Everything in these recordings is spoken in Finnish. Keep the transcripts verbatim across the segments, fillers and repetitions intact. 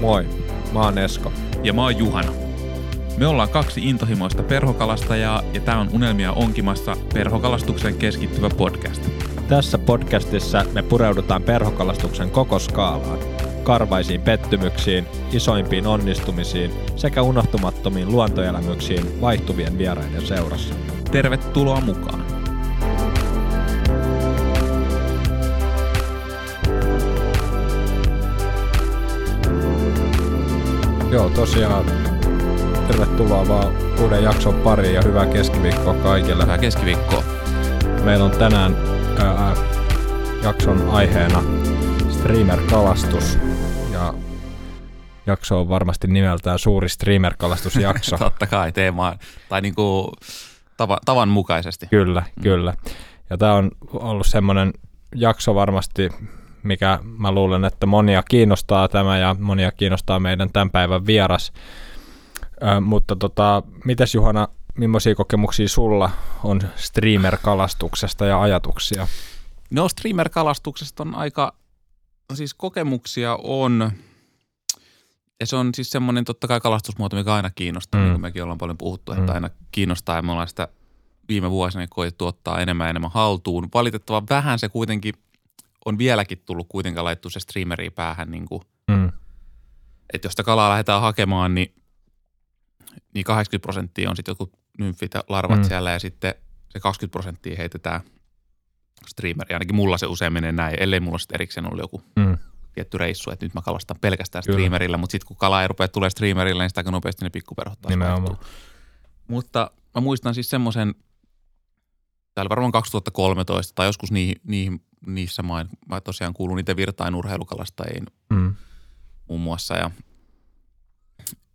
Moi, mä oon Esko. Ja mä oon Juhana. Me ollaan kaksi intohimoista perhokalastajaa ja tää on Unelmia onkimassa perhokalastuksen keskittyvä podcast. Tässä podcastissa me pureudutaan perhokalastuksen koko skaalaan, karvaisiin pettymyksiin, isoimpiin onnistumisiin sekä unohtumattomiin luontoelämyksiin vaihtuvien vieraiden seurassa. Tervetuloa mukaan! Joo, tosiaan tervetuloa vaan uuden jakson pariin ja hyvää keskiviikkoa kaikille. Hyvää keskiviikkoa. Meillä on tänään ää, jakson aiheena streamer-kalastus ja jakso on varmasti nimeltään suuri streamer-kalastusjakso. Totta kai teemaan, tai niinku tava, tavan mukaisesti. Kyllä, mm. kyllä. Ja tämä on ollut semmoinen jakso varmasti, mikä mä luulen, että monia kiinnostaa tämä ja monia kiinnostaa meidän tämän päivän vieras. Ö, mutta tota, mitäs Juhana, millaisia kokemuksia sulla on streamer-kalastuksesta ja ajatuksia? No streamer-kalastuksesta on aika, siis kokemuksia on, ja se on siis semmoinen totta kai kalastusmuoto, mikä aina kiinnostaa, mm. niin kuin mekin ollaan paljon puhuttu, että mm. aina kiinnostaa ja me ollaan sitä viime vuosina koettu ottaa enemmän ja enemmän haltuun. Valitettavan vähän se kuitenkin on vieläkin tullut kuitenkaan laittua se streameriin päähän. Niin mm. Että jos sitä kalaa lähdetään hakemaan, niin, niin kahdeksankymmentä prosenttia on sitten jotkut nymfit ja larvat mm. siellä ja sitten se kaksikymmentä prosenttia heitetään streameriin. Ainakin mulla se usein menee näin, ellei mulla sitten erikseen ollut joku mm. tietty reissu, että nyt mä kalastan pelkästään streamerillä, mutta sitten kun kalaa ei rupea tulemaan streamerille, niin sitä aika nopeasti ne pikkuperhot taas vaihtuu. Mutta mä muistan siis semmoisen, täällä varmaan kaksituhattakolmetoista tai joskus niihin, niihin niissä main. Mä tosiaan kuulun niiden virtain urheilukalastajiin mm. muun muassa. Ja,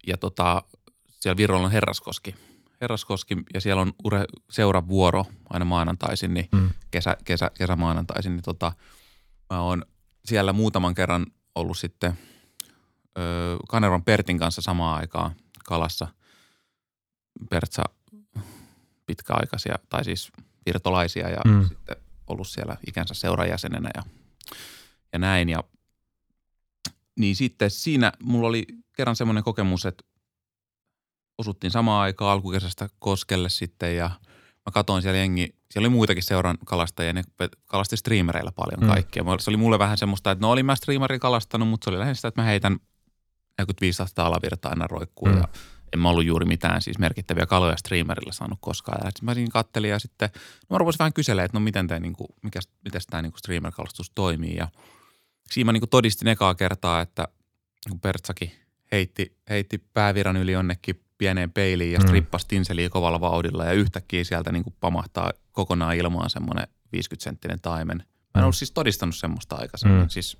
ja tota, siellä Virolla on Herraskoski. Herraskoski ja siellä on ure, seuran vuoro aina maanantaisin, niin mm. kesä, kesä, kesämaanantaisin. Niin tota, mä oon siellä muutaman kerran ollut sitten ö, Kanervan Pertin kanssa samaan aikaan kalassa. Pertsa pitkäaikaisia, tai siis virtolaisia ja mm. sitten ollut siellä ikänsä seurajäsenenä ja, ja näin. Ja, niin sitten siinä mulla oli kerran semmoinen kokemus, että osuttiin samaan aikaan alkukesästä koskelle sitten ja mä katsoin siellä jengi, siellä oli muitakin seuran kalastajia, ne kalasti striimereillä paljon kaikkea. Mm. Se oli mulle vähän semmoista, että no olin mä striimerin kalastanut, mutta se oli lähes sitä, että mä heitän neljäkymmentäviisi astetta alavirta aina roikkuun mm. ja en mä ollut juuri mitään siis merkittäviä kaloja streamerilla saanut koskaan. Ja sitten mä siinä kattelin ja sitten, no mä rupesin vähän kyselemään, että no miten tämä niinku, niinku streamer-kalastus toimii. Ja siinä mä niinku todistin ekaa kertaa, että kun Pertsakin heitti, heitti pääviran yli jonnekin pieneen peiliin ja strippasi tinseliä kovalla vauhdilla. Ja yhtäkkiä sieltä niinku pamahtaa kokonaan ilmaan semmoinen viisikymmentä senttinen taimen. Mä en ollut siis todistanut semmoista aikaisemmin, mm. siis...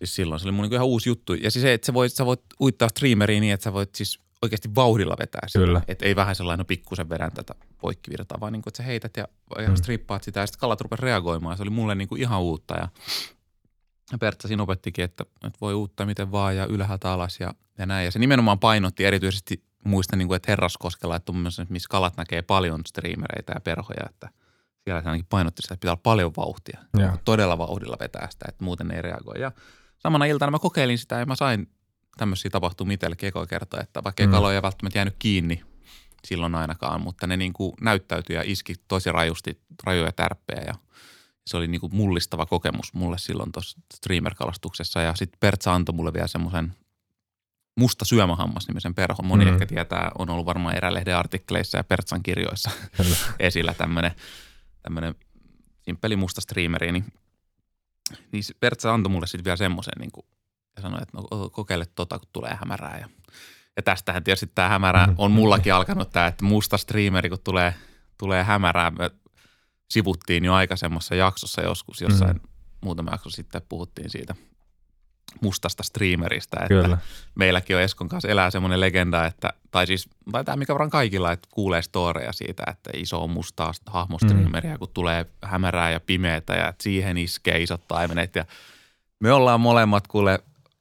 Siis silloin se oli mun niinku ihan uusi juttu. Ja siis se, että sä voit, sä voit uittaa streameriin niin, että sä voit siis oikeasti vauhdilla vetää sitä. Että ei vähän sellainen pikkusen vedän tätä poikkivirtaa, vaan niinku, että sä heität ja, ja mm. strippaat sitä ja sitten kalat rupes reagoimaan. Se oli mulle niinku ihan uutta. Ja Pertsa siinä opettikin, että, että voi uuttaa miten vaan ja ylhäältä alas ja, ja näin. Ja se nimenomaan painotti erityisesti, muistan niinku, että Herraskoskella, että missä kalat näkee paljon streamereitä ja perhoja, että siellä se ainakin painotti sitä, että pitää olla paljon vauhtia. Ja. Todella vauhdilla vetää sitä, että muuten ei reagoi. Ja samana iltana mä kokeilin sitä ja mä sain tämmöisiä tapahtumia itsellekin ekoa kertaa, että vaikka mm. kaloja ei välttämättä jäänyt kiinni silloin ainakaan, mutta ne niin kuin näyttäytyi ja iski tosi rajusti, rajoja tärppejä ja se oli niin kuin mullistava kokemus mulle silloin tuossa streamer-kalastuksessa ja sitten Pertsa antoi mulle vielä semmoisen musta syömähammas-nimisen perhon. Moni mm. ehkä tietää, on ollut varmaan erälehden artikkeleissa ja Pertsan kirjoissa esillä tämmöinen tämmöinen simppeli musta streameri, niin niin Pertsa antoi mulle sitten vielä semmoisen niin ja sanoi, että no kokeile tota, kun tulee hämärää. Ja, ja tästähän tietysti tämä hämärä on mullakin alkanut tämä, että musta streameri, kun tulee, tulee hämärää. Me sivuttiin jo aikaisemmassa jaksossa joskus, jossain mm. muutama jakso sitten puhuttiin siitä mustasta streameristä. Että kyllä. Meilläkin on Eskon kanssa elää semmoinen legenda, että, tai siis, tai tämä mikä varmaan kaikilla, että kuulee storeja siitä, että iso on mustaa hahmostriimeriä, mm. kun tulee hämärää ja pimeätä ja siihen iskee isot taimenet. Ja me ollaan molemmat kuule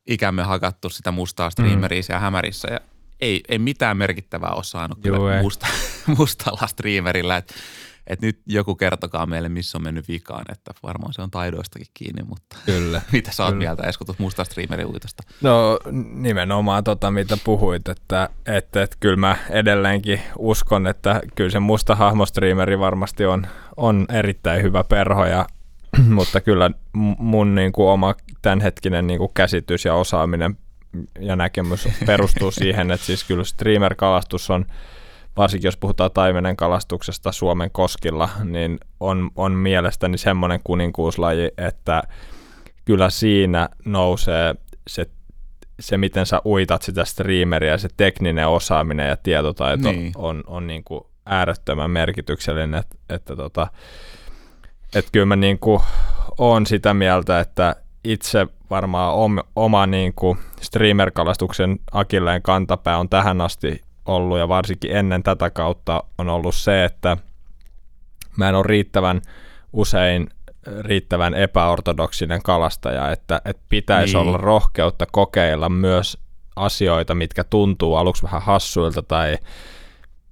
ikämme hakattu sitä mustaa streameriä siellä mm. hämärissä ja ei, ei mitään merkittävää ole saanut musta, mustalla streamerillä. Että Että nyt joku kertokaa meille, missä on mennyt vikaan, että varmaan se on taidoistakin kiinni, mutta kyllä, mitä sä oot kyllä mieltä, Esko, tuossa musta striimeriuitosta? No nimenomaan tota, mitä puhuit, että, että, että kyllä mä edelleenkin uskon, että kyllä se musta hahmostriimeri varmasti on, on erittäin hyvä perho, ja, mutta kyllä mun niin kuin, oma tämänhetkinen niin kuin, käsitys ja osaaminen ja näkemys perustuu siihen, että siis kyllä streamer-kalastus on, varsinkin jos puhutaan taimenen kalastuksesta Suomen koskilla, niin on, on mielestäni semmoinen kuninkuuslaji, että kyllä siinä nousee se, se miten sä uitat sitä streameriä, se tekninen osaaminen ja tietotaito niin on, on niin kuin äärettömän merkityksellinen. Että, että, tota, että kyllä mä niin kuin oon sitä mieltä, että itse varmaan oma, oma niin kuin streamer-kalastuksen akilleen kantapää on tähän asti ollut ja varsinkin ennen tätä kautta on ollut se, että mä en ole riittävän usein riittävän epäortodoksinen kalastaja, että, että pitäisi niin olla rohkeutta kokeilla myös asioita, mitkä tuntuu aluksi vähän hassuilta tai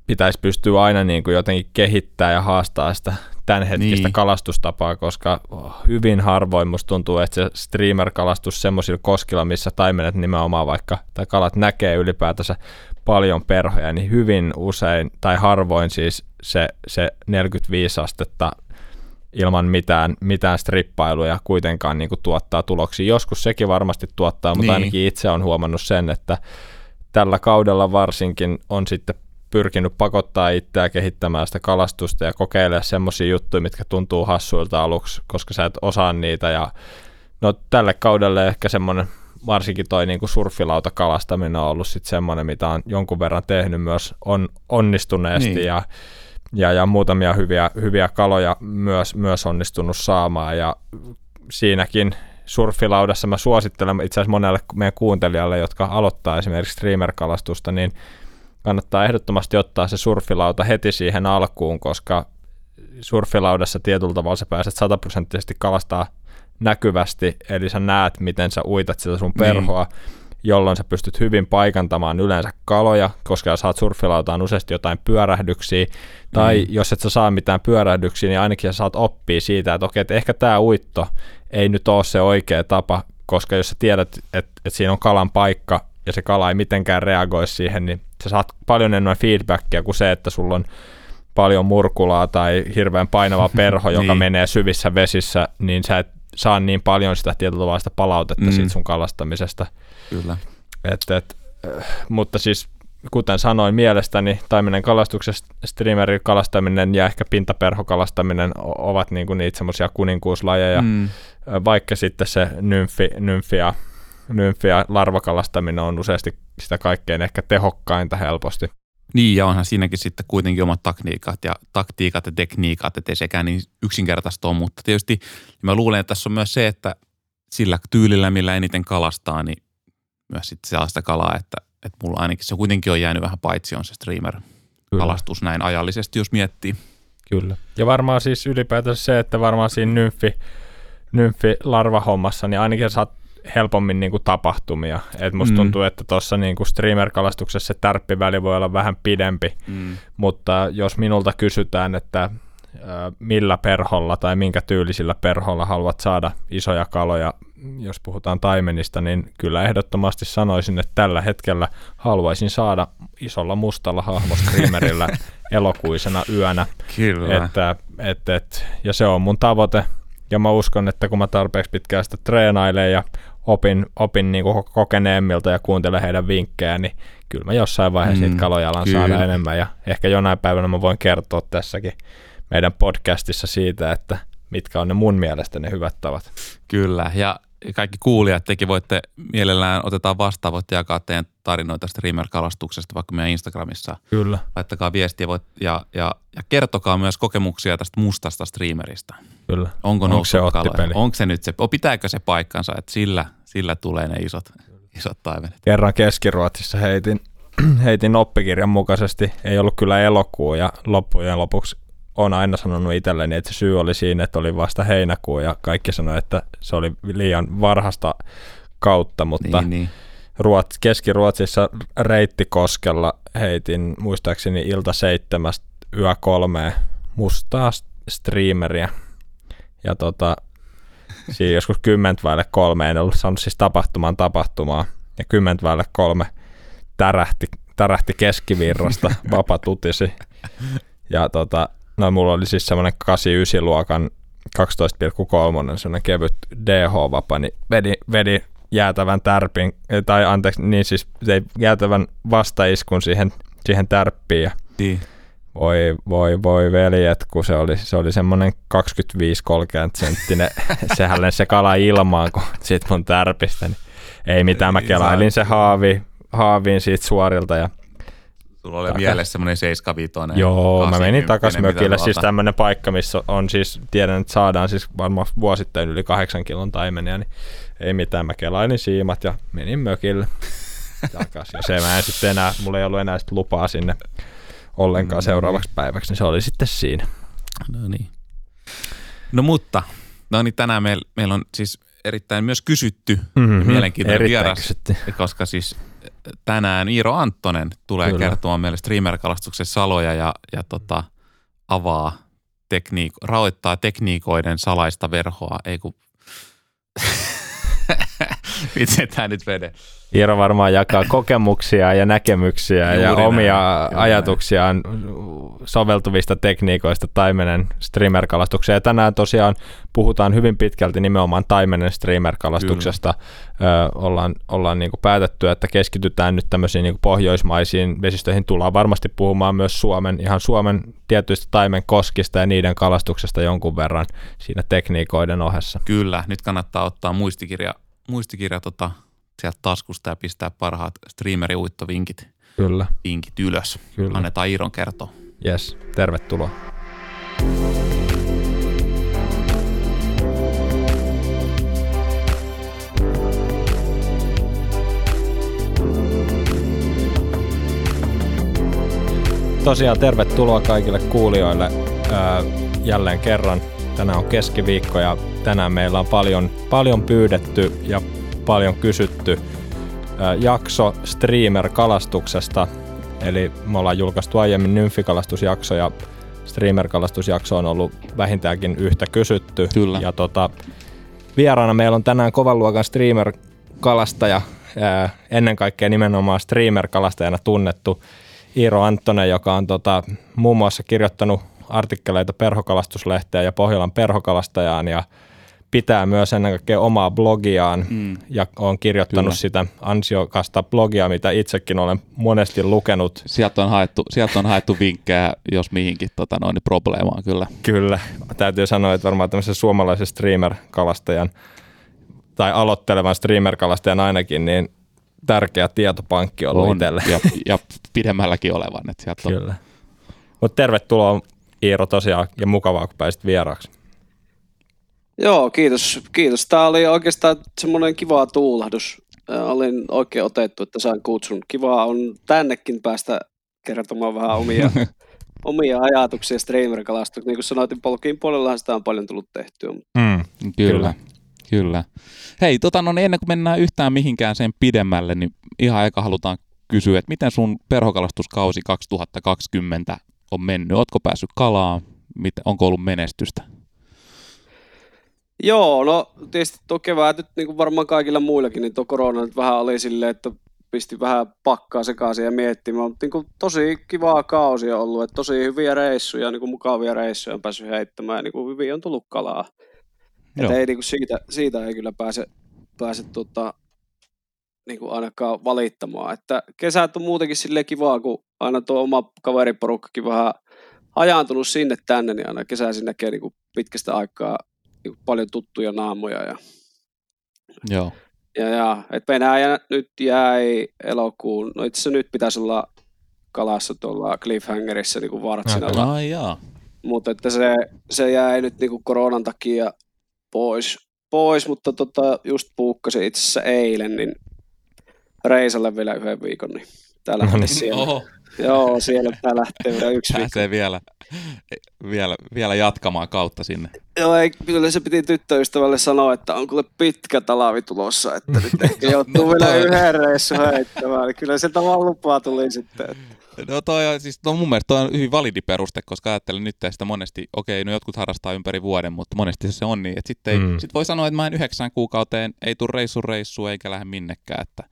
pitäisi pystyä aina niin kuin jotenkin kehittämään ja haastaa sitä tämänhetkistä niin kalastustapaa, koska hyvin harvoin musta tuntuu, että se streamer-kalastus semmoisilla koskilla, missä taimenet nimenomaan vaikka, tai kalat näkee ylipäätänsä paljon perhoja, niin hyvin usein, tai harvoin siis se, se neljäkymmentäviisi astetta ilman mitään, mitään strippailuja kuitenkaan niin kuin tuottaa tuloksia. Joskus sekin varmasti tuottaa, mutta niin ainakin itse on huomannut sen, että tällä kaudella varsinkin on sitten pyrkinyt pakottaa itseä kehittämään sitä kalastusta ja kokeilemaan semmoisia juttuja, mitkä tuntuu hassuilta aluksi, koska sä et osaa niitä. Ja no tälle kaudelle ehkä semmoinen, varsinkin toi niinku surfilauta kalastaminen on ollut sitten semmoinen, mitä on jonkun verran tehnyt myös on onnistuneesti niin ja, ja, ja muutamia hyviä, hyviä kaloja myös, myös onnistunut saamaan. Ja siinäkin surfilaudassa mä suosittelen itse asiassa monelle meidän kuuntelijalle, jotka aloittaa esimerkiksi streamer-kalastusta, niin kannattaa ehdottomasti ottaa se surfilauta heti siihen alkuun, koska surfilaudassa tietyllä tavalla sä pääset sataprosenttisesti kalastaa näkyvästi, eli sä näet, miten sä uitat sitä sun perhoa, niin jolloin sä pystyt hyvin paikantamaan yleensä kaloja, koska jos saat surfilautaan useasti jotain pyörähdyksiä, tai niin jos et sä saa mitään pyörähdyksiä, niin ainakin sä saat oppia siitä, että okei, että ehkä tää uitto ei nyt ole se oikea tapa, koska jos sä tiedät, että, että siinä on kalan paikka, ja se kala ei mitenkään reagoi siihen, niin sä saat paljon enemmän feedbackia kuin se, että sulla on paljon murkulaa tai hirveän painava perho, joka niin menee syvissä vesissä, niin sä et saa niin paljon sitä tietynlaista palautetta mm. siitä sun kalastamisesta. Kyllä. Et, et, mutta siis kuten sanoin, mielestäni taimenen kalastuksessa streamerin kalastaminen ja ehkä pintaperhokalastaminen ovat niinku niitä semmoisia kuninkuuslajeja, mm. vaikka sitten se nymfi, nymfi ja nymfi ja larvakalastaminen on useasti sitä kaikkein ehkä tehokkainta helposti. Niin, ja onhan siinäkin sitten kuitenkin omat taktiikat ja taktiikat ja tekniikat, ettei sekään niin yksinkertaista ole, mutta tietysti mä luulen, että tässä on myös se, että sillä tyylillä, millä eniten kalastaa, niin myös sitten sellaista kalaa, että, että mulla ainakin se kuitenkin on jäänyt vähän paitsi on se streamer-kalastus näin ajallisesti, jos miettii. Kyllä. Ja varmaan siis ylipäätänsä se, että varmaan siinä nymfi, nymfi-larvahommassa, niin ainakin saat helpommin niinku tapahtumia. Et musta mm. tuntuu, että tuossa niinku streamer-kalastuksessa se tärppiväli voi olla vähän pidempi, mm. mutta jos minulta kysytään, että äh, millä perholla tai minkä tyylisillä perholla haluat saada isoja kaloja, jos puhutaan taimenista, niin kyllä ehdottomasti sanoisin, että tällä hetkellä haluaisin saada isolla mustalla hahmostriimerillä elokuisena yönä. Kyllä. Että, et, et, ja se on mun tavoite. Ja mä uskon, että kun mä tarpeeksi pitkään sitä treenailen ja opin, opin niin kuin kokeneemmilta ja kuuntelen heidän vinkkejä, niin kyllä mä jossain vaiheessa mm, niitä kaloja alan saada enemmän. Ja ehkä jonain päivänä mä voin kertoa tässäkin meidän podcastissa siitä, että mitkä on ne mun mielestä ne hyvät tavat. Kyllä, ja kaikki kuulijat, tekin voitte mielellään, otetaan vastaan, voitte jakaa teidän tarinoita streamer-kalastuksesta vaikka meidän Instagramissa. Kyllä. Laittakaa viestiä voit, ja, ja, ja kertokaa myös kokemuksia tästä mustasta streamerista. Kyllä. Onko noussut kaloja? Onko se nyt se, pitääkö se paikkansa, että sillä, sillä tulee ne isot, isot taimenet? Kerran Keski-Ruotsissa heitin, heitin oppikirjan mukaisesti, ei ollut kyllä elokuu ja loppujen lopuksi on aina sanonut itselleni, että se syy oli siinä, että oli vasta heinäkuu ja kaikki sanoi, että se oli liian varhasta kautta, mutta niin, niin. Ruots, Keski-Ruotsissa Reittikoskella heitin muistaakseni ilta seitsemästä yö kolmeen mustaa streameriä. Ja tota, siinä joskus kymmentä vaille kolme en ollut saanut siis tapahtumaan tapahtumaa. Ja kymmentä vaille kolme tärähti, tärähti keskivirrasta vapatutisi. Ja tota, no mulla oli siis semmoinen kahdeksan yhdeksän luokan kaksitoista pilkku kolme semmoinen kevyt D H-vapa, niin vedi, vedi jäätävän tärpin, tai anteeksi, niin siis jäätävän vastaiskun siihen, siihen tärppiin. Ja Di. Voi, voi, voi veljet, kun se oli, se oli semmoinen kaksikymmentäviisi kolmekymmentä senttinen, sehän lensi se kala ilmaan, kun sit mun tärpistä, niin ei mitään, mä kelailin se haavi, haaviin siitä suorilta ja sulla oli mielessä semmoinen seitsemän viisi. Joo, mä menin takaisin mökille. Siis tämmöinen paikka, missä on siis, tiedän, että saadaan siis varmaan vuosittain yli kahdeksan kilon taimenia, niin ei mitään. Mä kelailin siimat ja menin mökille takaisin. Ja se mä en sitten enää, mulla ei ollut enää sit lupaa sinne ollenkaan seuraavaksi päiväksi, niin se oli sitten siinä. No niin. No mutta, no niin tänään meillä meil on siis erittäin myös kysytty mm-hmm. mielenkiintoinen vieras, koska siis tänään Iiro Anttonen tulee Kyllä. kertomaan meille streamer-kalastuksen saloja ja, ja tota, avaa, tekniiko- raoittaa tekniikoiden salaista verhoa. Ei kun... Itse tämä nyt vede. Iiro varmaan jakaa kokemuksia ja näkemyksiä Juuri ja näin. omia Juuri ajatuksiaan näin. soveltuvista tekniikoista taimenen streamer-kalastukseen. Ja tänään tosiaan puhutaan hyvin pitkälti nimenomaan taimenen streamer-kalastuksesta. Ö, ollaan ollaan niin kuin päätetty, että keskitytään nyt tämmöisiin niin kuin pohjoismaisiin vesistöihin. Tullaan varmasti puhumaan myös Suomen, ihan Suomen tietyistä taimenkoskista ja niiden kalastuksesta jonkun verran siinä tekniikoiden ohessa. Kyllä, nyt kannattaa ottaa muistikirja. muistikirja tota, sieltä taskusta ja pistää parhaat streameriuittovinkit Kyllä. vinkit ylös. Kyllä. Annetaan Iiron kertoa. Yes, tervetuloa. Tosiaan tervetuloa kaikille kuulijoille öö, jälleen kerran. Tänään on keskiviikko ja tänään meillä on paljon, paljon pyydetty ja paljon kysytty jakso streamer-kalastuksesta. Eli me ollaan julkaistu aiemmin nymfikalastusjakso ja streamer-kalastusjakso on ollut vähintäänkin yhtä kysytty. Kyllä. Ja tota, vieraana meillä on tänään kovan luokan streamer-kalastaja, ennen kaikkea nimenomaan streamer-kalastajana tunnettu Iiro Anttonen, joka on tota, muun muassa kirjoittanut artikkeleita perhokalastuslehteä ja Pohjolan perhokalastajaan ja pitää myös ennen kaikkea omaa blogiaan mm. ja olen kirjoittanut Kyllä. sitä ansiokasta blogia, mitä itsekin olen monesti lukenut. Sieltä on haettu, sieltä on haettu vinkkejä, jos mihinkin tota noin, niin probleemaan kyllä. Kyllä. Täytyy sanoa, että varmaan tämmöisen suomalaisen streamer-kalastajan tai aloittelevan streamer-kalastajan ainakin, niin tärkeä tietopankki on ollut itselle. Ja, ja pidemmälläkin olevan. Että sieltä on. Kyllä. Mut tervetuloa Iiro tosiaan ja mukavaa, kun pääsit vieraaksi. Joo, kiitos. kiitos. Tämä oli oikeastaan semmoinen kiva tuulahdus. Olin oikein otettu, että sain kutsun. Kivaa on tännekin päästä kertomaan vähän omia, omia ajatuksia streamer-kalastuksesta. Niin kuin sanoit, polkiin puolellahan sitä on paljon tullut tehtyä. Mm, kyllä, kyllä. kyllä. Hei, tota, no, ennen kuin mennään yhtään mihinkään sen pidemmälle, niin ihan eka halutaan kysyä, että miten sun perhokalastuskausi kaksituhattakaksikymmentä on mennyt? Ootko päässyt kalaan? Onko ollut menestystä? Joo, no tietysti tuo kevät nyt niin kuin varmaan kaikilla muillakin, niin tuo korona nyt vähän oli silleen, että pisti vähän pakkaa sekaisin ja miettimään, mutta niin kuin tosi kivaa kausia ollut, että tosi hyviä reissuja, niin kuin mukavia reissuja on päässyt heittämään ja niin kuin hyvin on tullut kalaa. Että ei, niin kuin siitä, siitä ei kyllä pääse, pääse tuota, niin kuin ainakaan valittamaan, että kesät on muutenkin silleen kivaa, kun aina tuo oma kaveriporukkakin vähän ajaantunut sinne tänne, niin aina kesäisin näkee niin kuin pitkästä aikaa niin kuin paljon tuttuja naamoja. Ja, Joo. Ja, ja, et Venäjä nyt jäi elokuun, no itse asiassa nyt pitäisi olla kalassa tuolla Cliffhangerissa niin kuin Vartsinalla. Ai jaa. Mutta että se, se jäi nyt niin kuin koronan takia pois, pois mutta tota, just puukkasin itse asiassa eilen, niin reisalle vielä yhden viikon, niin tää lähtee siellä. Oho. Joo, siellä tää lähtee vielä yksi viikko. Pääsee vielä, vielä, vielä jatkamaan kautta sinne. Joo, ei, kyllä se piti tyttöystävälle sanoa, että on kyllä pitkä talavi tulossa, että nyt ehkä joutuu no, vielä yhden reissun heittämään. Kyllä sieltä vaan lupaa tuli sitten. Että. No toi, siis, no mun mielestä toi on hyvin validi peruste, koska ajattelen nyt tästä monesti, okei, no jotkut harrastaa ympäri vuoden, mutta monesti se on niin, että sitten mm. sit voi sanoa, että mä en yhdeksän kuukauteen, ei tule reissun reissua eikä lähde minnekään, että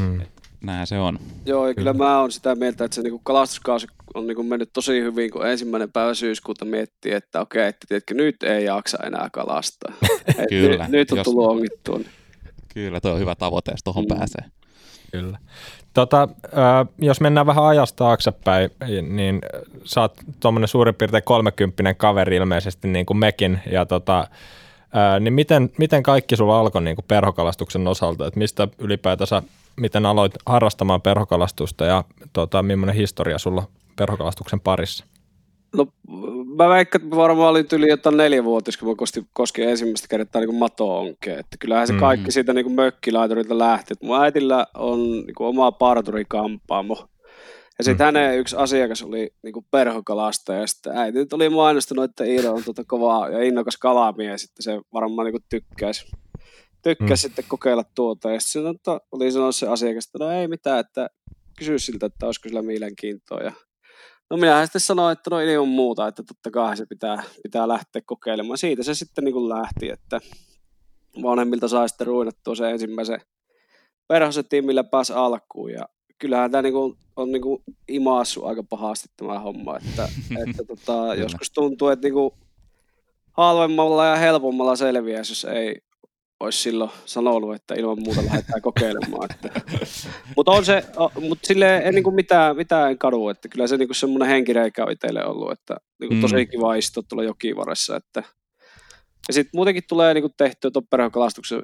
mm. et, näin se on. Joo, ja kyllä mm. mä oon sitä mieltä, että se niinku kalastuskausi on niinku mennyt tosi hyvin, kun ensimmäinen päivä syyskuuta miettii, että okei, että tiedätkö, nyt ei jaksa enää kalastaa. Kyllä. Nyt, nyt on tullut jos... ongittua. Niin. Kyllä, toi on hyvä tavoite, jos tohon mm. pääsee. Kyllä. Tota, jos mennään vähän ajasta taaksepäin, niin sä oot tuommoinen suurin piirtein kolmekymppinen kaveri ilmeisesti niin kuin mekin. Ja tota, niin miten, miten kaikki sulla alkoi niin kuin perhokalastuksen osalta? Et mistä ylipäätänsä, miten aloit harrastamaan perhokalastusta ja tota, millainen historia sulla perhokalastuksen parissa? No mä väikkaan, että varmaan olin yli jotain neljävuotis, kun mä koskin ensimmäistä kertaa niin mato-onkea. Että kyllähän se mm-hmm. kaikki siitä niin mökkilaiturilta lähti. Et mun äitillä on niin oma parturikampaamo. Ja sitten mm-hmm. hänen yksi asiakas oli niin perhokalastaja. Ja sitten äiti nyt oli mainostanut, että Iiro on tuota kova ja innokas kalamies. Ja sitten se varmaan niin tykkäisi tykkäis mm-hmm. sitten kokeilla tuota. Ja sitten oli sanonut se asiakas, että no ei mitään, että kysy siltä, että olisiko sillä mielenkiintoa. Ja no minähän sitten sanoin, että no ilman muuta, että totta kai se pitää, pitää lähteä kokeilemaan. Siitä se sitten niin kuin lähti, että vanhemmilta sai sitten ruinattua se ensimmäisen perhosetin, millä pääsi alkuun. Ja kyllähän tämä niin kuin, on niin kuin imassut aika pahasti tämä homma, että, että tota, joskus tuntuu, että niin kuin halvemmalla ja helpommalla selviäisi, jos ei olisi silloin sanonut, että ilman muuta lähdetään kokeilemaan. Mutta mut silleen en niinku mitään, mitään kadu, että kyllä se niinku semmoinen henkireikä on itselle ollut, että niinku mm. tosi kiva istua tuolla jokivarressa. Että. Ja sitten muutenkin tulee niinku tehtyä tuon perhokalastuksen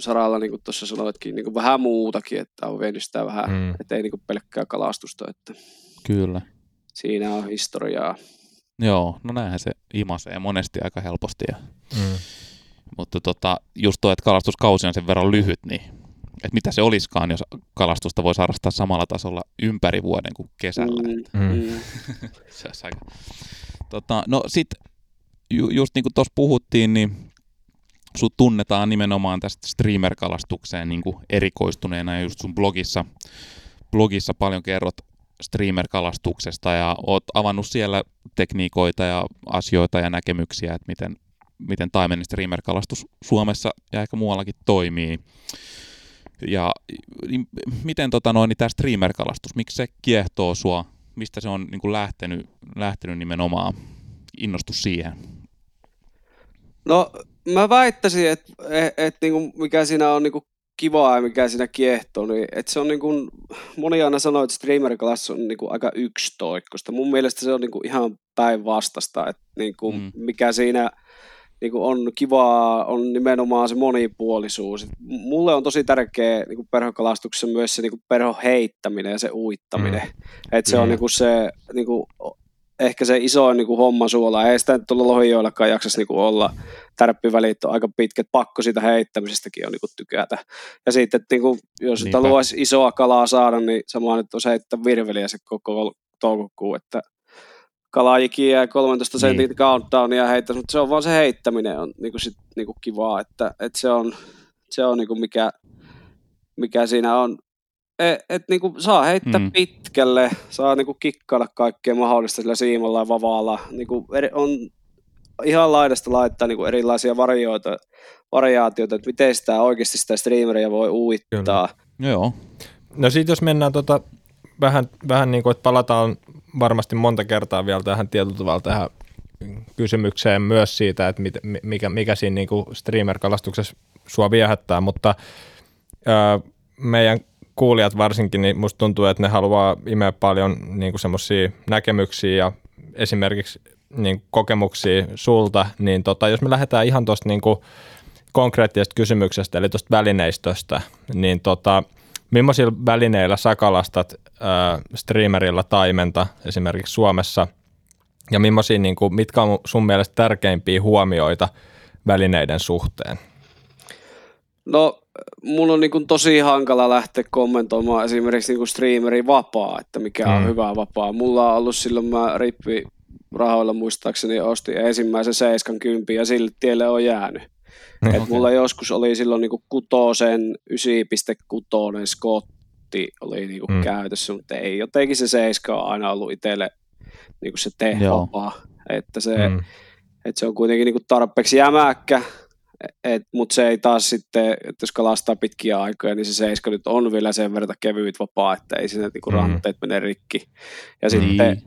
saralla, niin kuin tuossa sanoitkin, niinku vähän muutakin, että on vienyt sitä vähän, mm. ettei niinku pelkkää kalastusta. Että. Kyllä. Siinä on historiaa. Joo, no näinhän se imasee monesti aika helposti. Ja. Mm. Mutta tota, just tuo, että kalastuskausi on sen verran lyhyt, niin että mitä se olisikaan, jos kalastusta voisi harrastaa samalla tasolla ympäri vuoden kuin kesällä. Mm. Mm. se olisi aika. Tota, no sit, ju, just niin kuin tuossa puhuttiin, niin sut tunnetaan nimenomaan tästä streamer-kalastukseen niin kuin erikoistuneena, ja just sun blogissa, blogissa paljon kerrot streamer-kalastuksesta, ja oot avannut siellä tekniikoita ja asioita ja näkemyksiä, että miten miten taimen streamer-kalastus Suomessa ja ehkä muuallakin toimii. Ja niin, miten tota noin, niin tämä streamer-kalastus, miksi se kiehtoo sua? Mistä se on niin kuin lähtenyt, lähtenyt nimenomaan? Innostus siihen? No mä väittäisin, että et, et, niin mikä siinä on niin kuin kivaa ja mikä siinä kiehtoo. Niin, että se on niin kuin, moni aina sanoo, että streamer-kalastus on niin kuin aika yksitoikkoista. Mun mielestä se on niin kuin ihan päinvastaista, että niin kuin mm. mikä siinä... Niin kuin on kivaa, on nimenomaan se monipuolisuus. Mulle on tosi tärkeä niin kuin perhokalastuksessa myös se niin kuin perhon heittäminen ja se uittaminen. Mm. Et se mm. on niin kuin se, niin kuin, ehkä se isoin niin kuin homma suola. Ei sitä nyt tuolla lohijoillakaan jaksaisi niin kuin olla. Tärppivälit on aika pitkät, pakko siitä heittämisestäkin on niin kuin tykätä. Ja sitten, että niin kuin, jos sitä haluaisi isoa kalaa saada, niin samoin nyt on se heittää virveliä se koko toukokuun, että kalaajikia ja kolmetoista sentin niin. Countdownia heittäisi, mutta se on vaan se heittäminen on niinku sit, niinku kivaa, että et se on, se on niinku mikä, mikä siinä on, että et niinku saa heittää mm. pitkälle, saa niinku kikkailla kaikkea mahdollista sillä siimalla ja vavaalla, niinku eri, on ihan laidasta laittaa niinku erilaisia varioita, variaatioita, että miten sitä oikeasti sitä streameria voi uittaa. No, joo. No sit jos mennään tota, vähän, vähän niinku, että palataan varmasti monta kertaa vielä tähän tietyllä tavalla tähän kysymykseen myös siitä, että mit, mikä, mikä siinä niin kuin streamer-kalastuksessa sua viehättää, mutta ö, meidän kuulijat varsinkin, niin musta tuntuu, että ne haluaa imeä paljon niin kuin semmoisia näkemyksiä ja esimerkiksi niin kuin kokemuksia sulta, niin tota, jos me lähdetään ihan tuosta niin kuin konkreettisesta kysymyksestä, eli tuosta välineistöstä, niin tota, millaisilla välineillä sä kalastat äh, streamerilla taimenta esimerkiksi Suomessa ja millaisia, niin kuin, mitkä on sun mielestä tärkeimpiä huomioita välineiden suhteen? No mun on niin kuin tosi hankala lähteä kommentoimaan esimerkiksi niin kuin streamerin vapaa, että mikä on mm. hyvä vapaa. Mulla on ollut silloin, mä rippirahoilla muistaakseni ostin ensimmäisen seitsemän kymmenen ja sille tielle on jäänyt. Että okay. Mulla joskus oli silloin niinku kutosen, yhdeksän pilkku kuusi, skotti, oli, oli niinku mm. käytössä, mutta ei jotenkin se seiska on aina ollut itselle niinku se teho, että se, mm. että se on kuitenkin niinku tarpeeksi jämäkkä, mutta se ei taas sitten, että jos kalastaa pitkiä aikoja, niin se seiska nyt on vielä sen verran kevyt vapaa, että ei siinä niinku mm. ranteet mene rikki. Ja sitten mm. että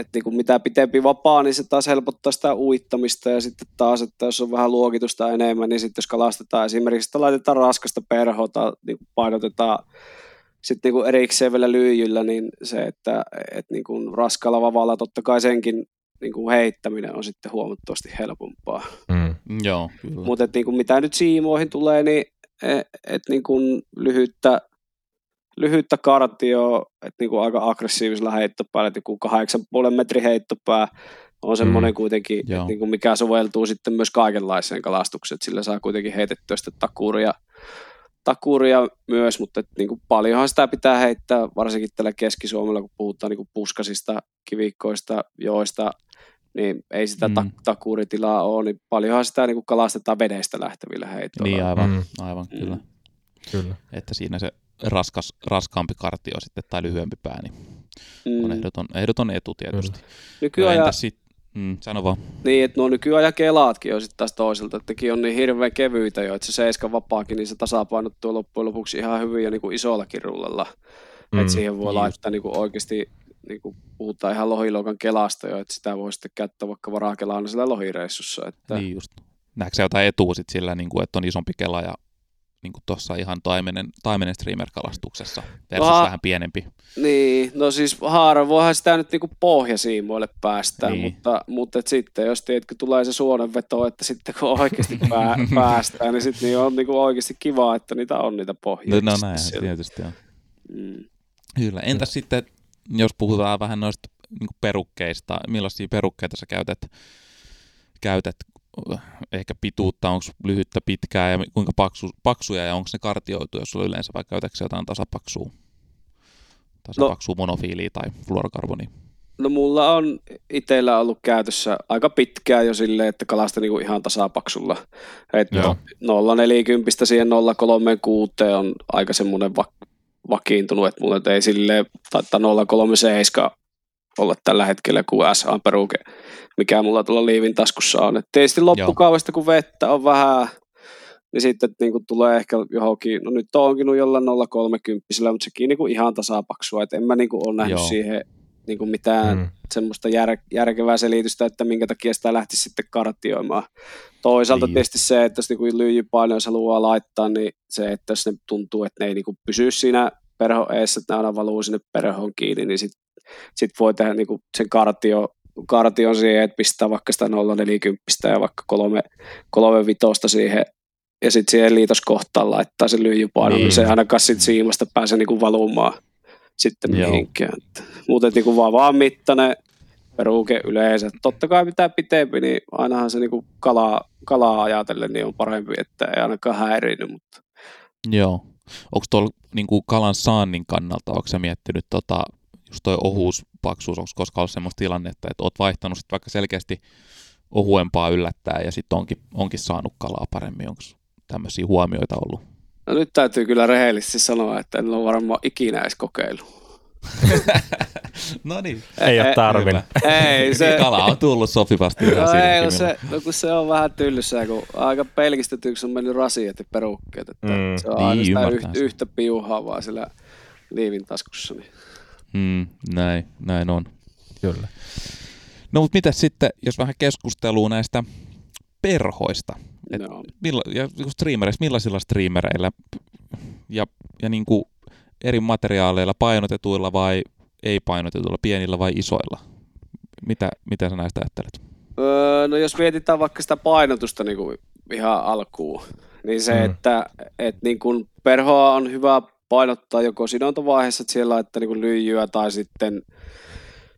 et niinku mitä pitempi vapaa, niin se taas helpottaa sitä uittamista, ja sitten taas, että jos on vähän luokitusta enemmän, niin sitten jos kalastetaan esimerkiksi, että laitetaan raskasta perhota, niin painotetaan sitten niinku erikseen vielä lyijyllä, niin se, että et niinku raskaalla vavalla totta kai senkin niinku heittäminen on sitten huomattavasti helpompaa. Mm. Joo, kyllä. Mutta niinku mitä nyt siimoihin tulee, niin että et niinku lyhyttä, lyhyttä kartioa, että niinku aika aggressiivisella heittopäällä, joku kahdeksan puolen metrin heittopää on semmoinen mm. kuitenkin, niinku mikä soveltuu sitten myös kaikenlaiseen kalastukseen, että sillä saa kuitenkin heitettyä sitä takuria, takuria myös, mutta niinku paljonhan sitä pitää heittää, varsinkin tällä Keski-Suomella, kun puhutaan niinku puskasista, kivikkoista, joista, niin ei sitä mm. ta- takuritilaa ole, niin paljonhan sitä niinku kalastetaan vedestä lähtevillä heittoilla. Niin aivan, mm. aivan kyllä. Mm. kyllä. Että siinä se raskas, raskaampi kartio sitten tai lyhyempi pää, niin mm. on ehdoton, ehdoton etu tietysti. Nykyajan... Sit... Mm, sano vaan. Niin, että nuo nykyajan kelaatkin on sitten taas toiselta, että tekin on niin hirveän kevyitä jo, että se seiskan vapaakin, niin se tasapainottuu loppujen lopuksi ihan hyvin ja niin kuin isollakin rullalla. Mm. Että siihen voi just laittaa niin kuin oikeasti, niin kuin puhutaan ihan lohiluokan kelasta jo, että sitä voi sitten käyttää vaikka varakelaana sillä lohireissussa. Että... Niin just. Näetkö sä jotain etua sitten sillä, niin kuin, että on isompi kela ja niin kuin tuossa ihan taimenen, taimenen streamer-kalastuksessa versus no, vähän pienempi. Niin, no siis harvoinhan sitä nyt niin kuin pohjasiimoille päästään, niin. mutta, mutta et sitten jos tiedätkö, tulee se suonenveto, että sitten kun oikeasti pää, päästään, niin sitten niin on niin kuin oikeasti kiva, että niitä on niitä pohjia. No, no näin, tietysti joo. Mm. Kyllä, entäs sitten, jos puhutaan vähän noista niin kuin perukkeista, millaisia perukkeita sä käytät, käytät ehkä pituutta, onko lyhyttä, pitkää ja kuinka paksu, paksuja ja onko ne kartioitu, jos sulla yleensä vai käytätkö jotain tasapaksua, tasapaksua no, monofiiliä tai fluorokarbonia? No mulla on itsellä ollut käytössä aika pitkää jo silleen, että kalastan niinku ihan tasapaksulla. nolla neljäkymmentä siihen nolla kolmekymmentäkuusi on aika semmoinen va- vakiintunut, että mulla ei silleen, tai nolla kolmekymmentäseitsemän olla tällä hetkellä kuin S A-peruke, mikä mulla tuolla liivin taskussa on. Et tietysti loppukaudesta, kun vettä on vähän, niin sitten niinku tulee ehkä johonkin, no nyt onkin jollain nolla kolmekymmentä, mutta sekin niinku ihan tasapaksua. Et en mä niinku ole nähnyt joo. siihen niinku mitään mm. semmoista jär, järkevää selitystä, että minkä takia sitä lähtisi sitten kartioimaan. Toisaalta niin. tietysti se, että jos niinku lyijypaino, jos haluaa laittaa, niin se, että jos ne tuntuu, että ne ei niinku pysy siinä perhon eessä, että ne aina valuu sinne perhoon kiinni, niin sitten Sitten voi tehdä niinku sen kartio, kartion siihen, että pistää vaikka sitä nolla neljäkymmentä ja vaikka kolme, kolme vitosta siihen ja sitten siihen liitoskohtaan laittaa sen lyijypainon, niin. niin se ei ainakaan sitten siimasta pääse niinku valumaan sitten mihinkään. Muuten niinku vaan vaan mittainen peruke yleensä. Totta kai mitä pitempi, niin ainahan se niinku kalaa, kalaa ajatellen niin on parempi, että ei ainakaan häirinyt. Mutta. Joo. Onko tuolla niinku kalan saannin kannalta, onko sä miettinyt tota... just toi ohuus, paksuus, onko koskaan ollut semmoista tilannetta, että oot vaihtanut sit vaikka selkeästi ohuempaa yllättää ja sitten onkin, onkin saanut kalaa paremmin, onko tämmöisiä huomioita ollut? No nyt täytyy kyllä rehellisesti sanoa, että en ole varmaan ikinä edes kokeillut. No niin. Ei ole tarvinnut. Ei, se... Kala on tullut sopivasti. No, ei, se, no kun se on vähän tyllyssä, kun aika pelkistetyksi on mennyt rasiat ja perukkeet, että mm, se on niin, aina sitä yh, yhtä piuhaa vaan siellä liivin taskussa, niin... Mm, näin, näin on. Kyllä. No mutta mitäs sitten, jos vähän keskustelua näistä perhoista, et no. milla, ja striimereistä, millaisilla striimereillä ja, ja niin kuin eri materiaaleilla, painotetuilla vai ei painotetuilla, pienillä vai isoilla? Mitä, mitä sä näistä ajattelet? Öö, no jos mietitään vaikka sitä painotusta niin kuin ihan alkuun, niin se, mm. että et niin kuin perhoa on hyvä painottaa joko sidontovaiheessa, että siellä laittaa niin lyijyä, tai sitten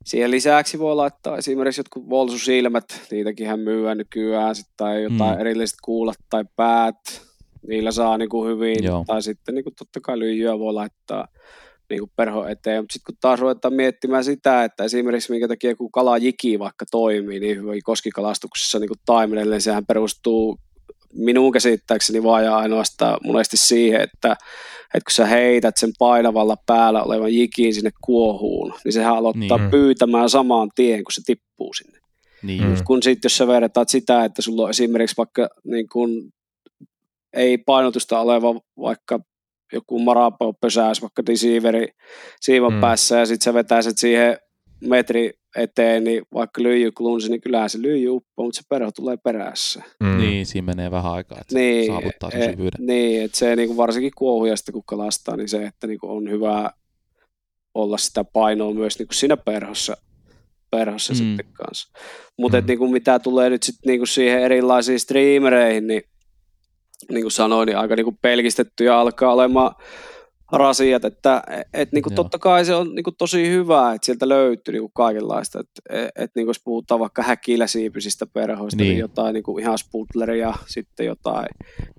siihen lisäksi voi laittaa esimerkiksi jotkut volsusilmät, niitäkin hän myyä nykyään, sit, tai jotain mm. erilliset kuulat tai päät, niillä saa niin kuin hyvin, joo. tai sitten niin kuin, totta kai lyijyä voi laittaa niin perho eteen, mutta sitten kun taas ruvetaan miettimään sitä, että esimerkiksi minkä takia kun kalajiki vaikka toimii niin hyvin koskikalastuksessa niin taimenelle, sehän perustuu minun käsittääkseni vaan ja ainoastaan monesti siihen, että, että kun sä heität sen painavalla päällä olevan jikin sinne kuohuun, niin sehän aloittaa niin. pyytämään samaan tien, kun se tippuu sinne. Niin. Mm. Kun sitten jos sä vertaat sitä, että sulla on esimerkiksi vaikka niin kun ei painotusta oleva vaikka joku marapopösäys, vaikka siiveri siivan mm. päässä ja sitten sä vetäiset siihen metri eteen, niin vaikka lyijy klunsi, niin kyllähän se lyijy uppoo, mutta se perho tulee perässä. Mm. Niin, siinä menee vähän aikaa, että niin, se saavuttaa sen syvyyden. Niin, että se niin varsinkin kuohuja sitten kun kalastaa, niin se, että niin on hyvä olla sitä painoa myös niin siinä perhossa. perhossa mm. sitten kanssa. Mutta mm. niinku, mitä tulee nyt sitten niinku siihen erilaisiin streamereihin, niin niin kuin sanoin, niin aika niinku pelkistettyjä alkaa olemaan rasiat, että et, niinku, totta kai se on niinku, tosi hyvä, että sieltä löytyy niinku, kaikenlaista, että et, niinku, jos puhutaan vaikka häkiläsiipisistä perhoista, niin, niin jotain niinku, ihan spudleria, sitten jotain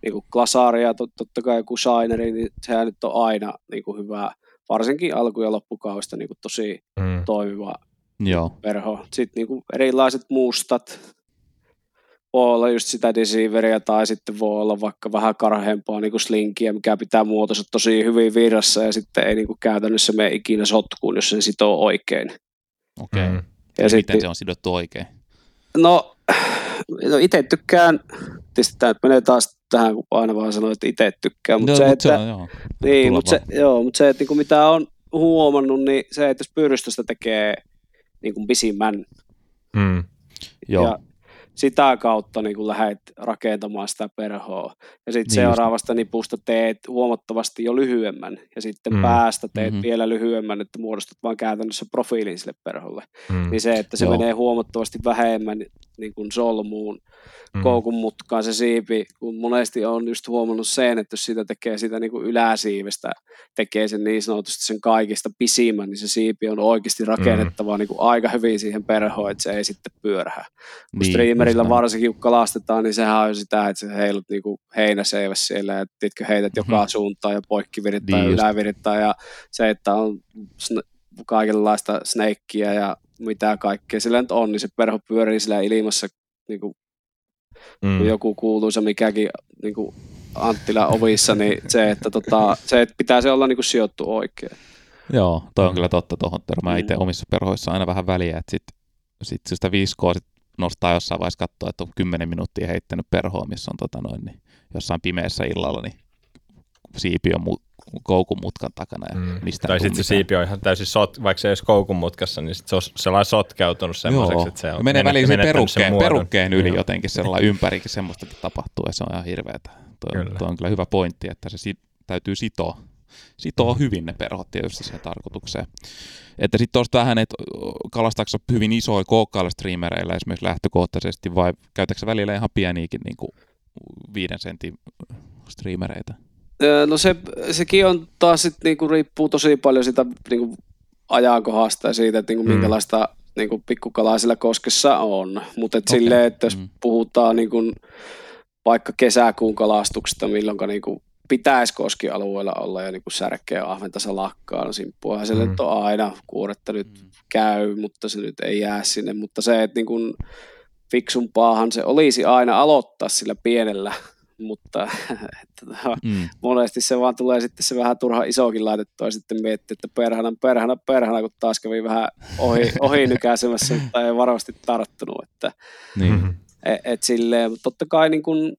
niinku, glasaria, tot, totta kai joku shineri, niin sehän nyt on aina niinku, hyvä, varsinkin alku- ja loppukaudesta niinku, tosi mm. toimiva. Joo. Perho. Sitten niinku erilaiset mustat, voi olla just sitä desiiveriä tai sitten voi olla vaikka vähän karheampaa niinku slinkiä, mikä pitää muotonsa tosi hyvin virrassa ja sitten ei niinku käytännössä mene ikinä sotkuun, jos se sitoo oikein. Okei. Okay. Ja sitten, miten se on sidottu oikein? No, no itse tykkään, tietysti tämä menee taas tähän, kun aina vaan sanoo, että itse tykkään. Mutta no, se, mut että, se, joo. Niin, mut se, joo, mut se, että niinku mitä on huomannut, niin se, että jos pyydystöstä tekee niin kuin pisimmän. Mm, ja sitä kautta niin kuin lähdet rakentamaan sitä perhoa. Ja sitten niin seuraavasta just. nipusta teet huomattavasti jo lyhyemmän. Ja sitten mm, päästä teet mm-hmm. vielä lyhyemmän, että muodostat vaan käytännössä profiilin sille perholle. Mm, niin se, että se joo. menee huomattavasti vähemmän niin kuin solmuun, mm. koukun mutkaan se siipi. Kun monesti on just huomannut sen, että jos sitä tekee sitä niin kuin yläsiivestä, tekee sen niin sanotusti sen kaikista pisimmän, niin se siipi on oikeasti rakennettava mm. niin kuin aika hyvin siihen perhoon, että se ei sitten pyörhää. Niin. Merillä varsinkin, kun kalastetaan, niin sehän on sitä, että sä heilut niinku heinäseivässä siellä, että titkö heität mm-hmm. joka suuntaan ja poikkivirittää niin ja ylävirittää ja se, että on sn- kaikenlaista snakeia ja mitä kaikkea sillä nyt on, niin se perho pyörii siellä ilmassa, niinku, mm. kun joku kuuluisa mikäkin niinku Anttila ovissa, niin se, että tota, se, että pitää se olla niinku sijoittu oikein. Joo, toi on kyllä totta tuohon törmää itse omissa perhoissa aina vähän väliä, että sitten sit sitä viiskoa sit nostaa jossain vaiheessa katsoa, että on kymmenen minuuttia heittänyt perhoa, missä on tota noin, niin jossain pimeässä illalla, niin siipi on mu- koukun mutkan takana. Ja mm. Tai sitten se siipi on ihan täysin, sot- vaikka se ei olisi koukun mutkassa, niin sit se on sellainen sotkeutunut semmoiseksi, että se on menee väliin sen perukkeen, perukkeen yli jotenkin, sellainen ympärikin semmoistakin tapahtuu, ja se on ihan hirveätä. Tuo, tuo on kyllä hyvä pointti, että se sit, täytyy sitoa. Sitoo hyvin ne perhot tietysti siihen tarkoitukseen. Että sitten tuosta vähän, että kalastaako hyvin isoja kookkailla streamereillä esimerkiksi lähtökohtaisesti vai käytätkö välillä ihan pieniäkin niin kuin viiden sentin streamereitä? No se, sekin on taas sit niinku riippuu tosi paljon sitä niinku ajankohdasta ja siitä, että niinku mm. minkälaista niinku pikkukalaa sillä koskessa on. Mutta okay. silleen, että jos mm. puhutaan niinku vaikka kesäkuun kalastuksesta, milloinka niinku pitäisi koskialueella olla ja niin kuin särkeä ahventa salakkaa, no simppuahan se mm. on aina, kuoretta nyt mm. käy, mutta se nyt ei jää sinne, mutta se, että niin kuin fiksumpaahan se olisi aina aloittaa sillä pienellä, mutta että, mm. monesti se vaan tulee sitten se vähän turha isokin laitettua ja sitten miettii, että perhana, perhana, perhana, kun taas kävi vähän ohi, ohi nykäisemässä, mutta ei varmasti tarttunut, että mm. et, et silleen, mutta totta kai niin kuin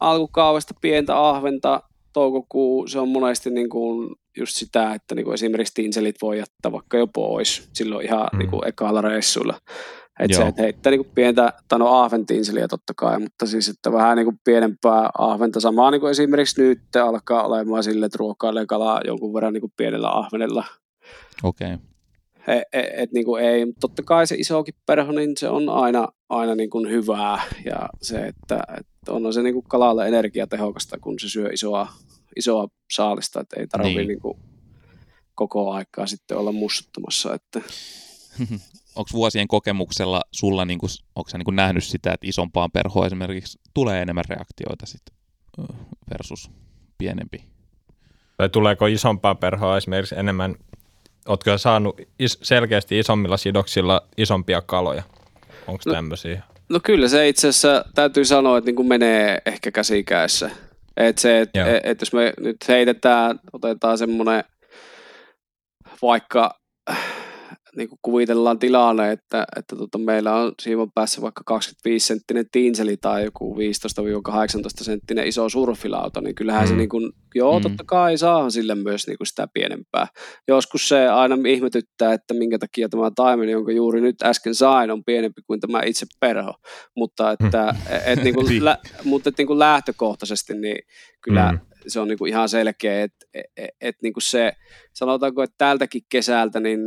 alkukaudesta pientä ahventa, toukokuu, se on monesti niin kuin just sitä, että niin kuin esimerkiksi tinselit voi jättää vaikka jo pois, silloin ihan mm. niin kuin ekalla reissuilla. Että se, että heittää niin kuin pientä, tai no ahventinseliä totta kai, mutta siis, että vähän niin kuin pienempää ahventa, samaa niin kuin esimerkiksi nyt alkaa olemaan sille, että ruokailee kalaa jonkun verran niin kuin pienellä ahvenella. Okei. Okay. Että et, et, niin kuin ei, mutta totta kai se isokin perho, niin se on aina, aina niin kuin hyvää ja se, että et on se niin kuin kalalle energiatehokasta, kun se syö isoa, isoa saalista, että ei tarvitse niin. niin kuin koko aikaa sitten olla mussuttamassa. Että onko vuosien kokemuksella sulla, niin kuin, onko sä niin kuin nähnyt sitä, että isompaan perhoon esimerkiksi tulee enemmän reaktioita sit versus pienempi? Tai tuleeko isompaan perhoon esimerkiksi enemmän? Ootko sä saanut is- selkeästi isommilla sidoksilla isompia kaloja? Onko no, tämmöisiä? No kyllä se itse asiassa täytyy sanoa, että niin kuin menee ehkä käsikäessä. Että se, että et, et jos me nyt heitetään, otetaan semmoinen, vaikka niin kuin kuvitellaan tilanne, että, että tota, meillä on siivon päässä vaikka kaksikymmentäviisi senttinen tiinseli tai joku viisitoista kahdeksantoista senttinen iso surfilauta, niin kyllähän mm. se, niin kuin, joo, mm. totta kai saahan sille myös niin kuin sitä pienempää. Joskus se aina ihmetyttää, että minkä takia tämä taimeni, jonka juuri nyt äsken sain, on pienempi kuin tämä itse perho, mutta, että, mm. et, niin kuin, lä, mutta et, niin kuin lähtökohtaisesti niin kyllä mm. se on niin kuin ihan selkeä, että et, et, niin kuin se, sanotaanko, että tältäkin kesältä, niin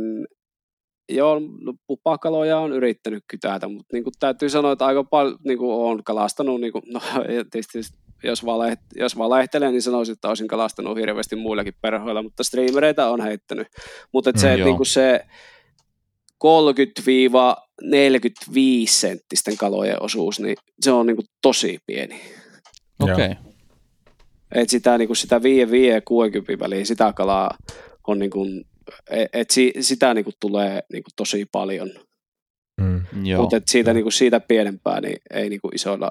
joo, pupakaloja on yrittänyt kytätä, mutta niin kuin täytyy sanoa, että aika paljon niin kuin olen kalastanut, niin kuin, no tietysti jos valehtelee, jos valehtelee, niin sanoisin, että olisin kalastanut hirveästi muillakin perhoilla, mutta striimereitä on heittänyt. Mutta että se, mm, niin kuin se kolmekymmentä neljäkymmentäviisi senttisten kalojen osuus, niin se on niin kuin tosi pieni. Okei. Okay. Että sitä, niin kuin sitä viisi kuusikymmentä väliin sitä kalaa on niin kuin et si, sitä niinku tulee niinku tosi paljon. Mm, mutta siitä, niinku siitä pienempää niin ei niinku isoilla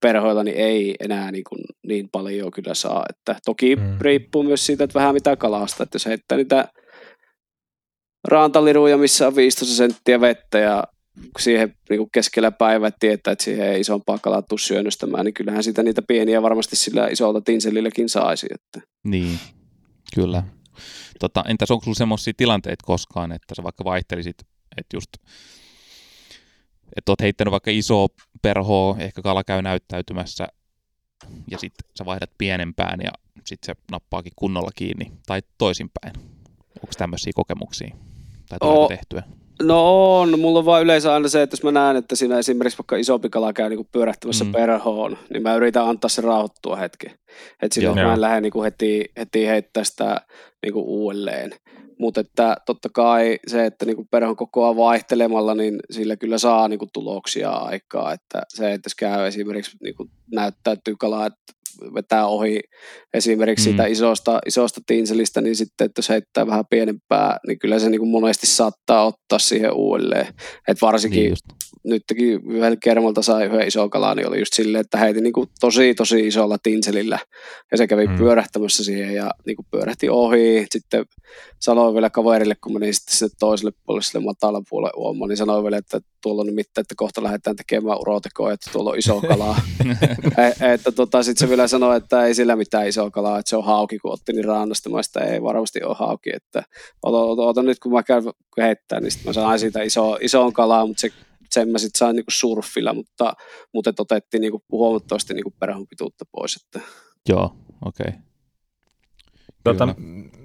perhoilla niin ei enää niinku niin paljon kyllä saa. Että toki mm. riippuu myös siitä, että vähän mitä kalasta. Että jos heittää niitä rantaliruja, missä on viisitoista senttiä vettä ja siihen niinku keskellä päivää tietää, että siihen ei isompaa kalaa tule syönnöstämään, niin kyllähän sitä niitä pieniä varmasti sillä isolta tinselilläkin saisi. Että. Niin, kyllä. Tota, entäs onko sinulla semmoisia tilanteita koskaan, että sä vaikka vaihtelisit, että just, että oot heittänyt vaikka isoa perhoa, ehkä kala käy näyttäytymässä, ja sitten sä vaihdat pienempään, ja sitten se nappaakin kunnolla kiinni, tai toisinpäin. Onko tämmöisiä kokemuksia? Tai tuleeko tehtyä? No on, mulla on vaan yleensä aina se, että jos mä näen, että siinä esimerkiksi vaikka isompi kala käy niinku pyörähtämässä mm. perhoon, niin mä yritän antaa se rauhoittua hetki. Että silloin mä en lähde niinku heti, heti heittää sitä niinku uudelleen. Mutta että totta kai se, että niinku perhon kokoa vaihtelemalla, niin sillä kyllä saa niinku tuloksia aikaa. Että se, että jos käy esimerkiksi niinku näyttäytyy kalaa, että vetää ohi esimerkiksi mm. siitä isosta, isosta tinselistä, niin sitten, että jos heittää vähän pienempää, niin kyllä se niin kuin monesti saattaa ottaa siihen uudelleen. Et varsinkin niin nytkin yhdellä kermalta sai yhden ison kalan, niin oli just silleen, että heitin niin kuin tosi, tosi isolla tinselillä, ja se kävi mm. pyörähtämässä siihen, ja niin kuin pyörähti ohi. Sitten sanoin vielä kaverille, kun menin sitten sinne toiselle puolelle, sille matalan puolelle uomaan, niin sanoin vielä, että tuolla on mitään, että kohta lähdetään tekemään urotekoa, että tuolla on iso kalaa. e, että tota, sitten se vielä sanoi, että ei sillä mitään isoa kalaa, että se on hauki, kun otti niin rannastamasta, ei varmasti ole hauki, että otan nyt, kun mä käyn heittää, niin sitten mä sain siitä iso, isoon kalaa, mutta se, sen mä sitten sain niinku surfilla, mutta, mutta otettiin niinku huomattavasti niinku perhon pituutta pois. Että. Joo, okei. Okay. Tota,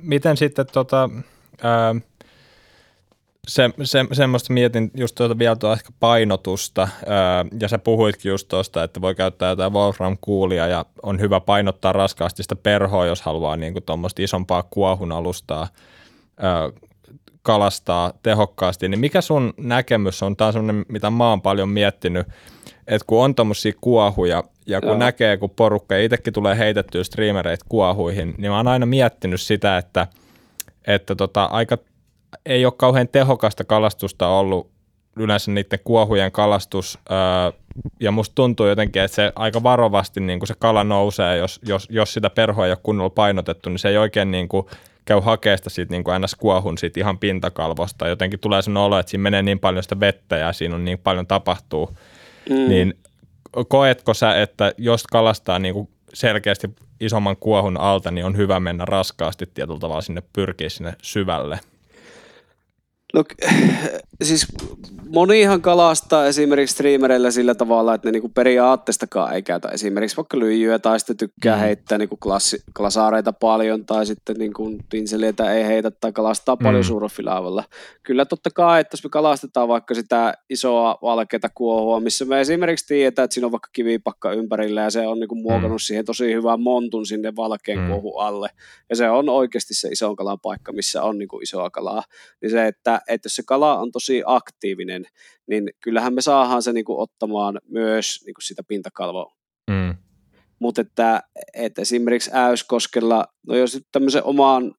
miten sitten tota, ää, se, se, semmoista mietin just tuota vielä tuota ehkä painotusta, ää, ja sä puhuitkin just tuosta, että voi käyttää jotain Wolfram-kuulia ja on hyvä painottaa raskaasti sitä perhoa, jos haluaa niinku tuommoista isompaa kuohunalustaa ää, kalastaa tehokkaasti, niin mikä sun näkemys on? Tämä on semmoinen, mitä mä oon paljon miettinyt, että kun on tommosia kuohuja ja kun Joo. näkee, kun porukka itsekin tulee heitettyä striimereitä kuohuihin, niin mä oon aina miettinyt sitä, että, että tota, aika ei ole kauhean tehokasta kalastusta ollut yleensä niiden kuohujen kalastus, öö, ja musta tuntuu jotenkin, että se aika varovasti niin kun se kala nousee, jos, jos, jos sitä perhoa ei ole kunnolla painotettu, niin se ei oikein niin kun käy hakemaan sitä siitä niin kun ns. Kuohun siitä ihan pintakalvosta. Jotenkin tulee sellainen olo, että siinä menee niin paljon sitä vettä ja siinä on niin paljon tapahtuu. Mm. Niin koetko sä, että jos kalastaa niin kun selkeästi isomman kuohun alta, niin on hyvä mennä raskaasti tietyllä tavalla sinne, pyrkiä sinne syvälle? No siis monihan kalastaa esimerkiksi striimereillä sillä tavalla, että ne niinku periaatteestakaan ei käytä esimerkiksi vaikka lyijyä tai sitten tykkää mm. heittää niinku klassi, klasaareita paljon tai sitten niinku tinseleitä ei heitä tai kalastaa mm. paljon surfilaavalla. Kyllä totta kai, että jos me kalastetaan vaikka sitä isoa valkeata kuohua, missä me esimerkiksi tiedetään, että siinä on vaikka kivipakka ympärillä ja se on niinku muokannut mm. siihen tosi hyvän montun sinne valkeen mm. kuohun alle ja se on oikeasti se ison kalan paikka, missä on niinku isoa kalaa, niin se, että että jos se kala on tosi aktiivinen, niin kyllähän me saadaan se niinku ottamaan myös niinku sitä pintakalvoa. Mm. Mutta että, että esimerkiksi Äyskoskella, no jos nyt tämmöisen omaan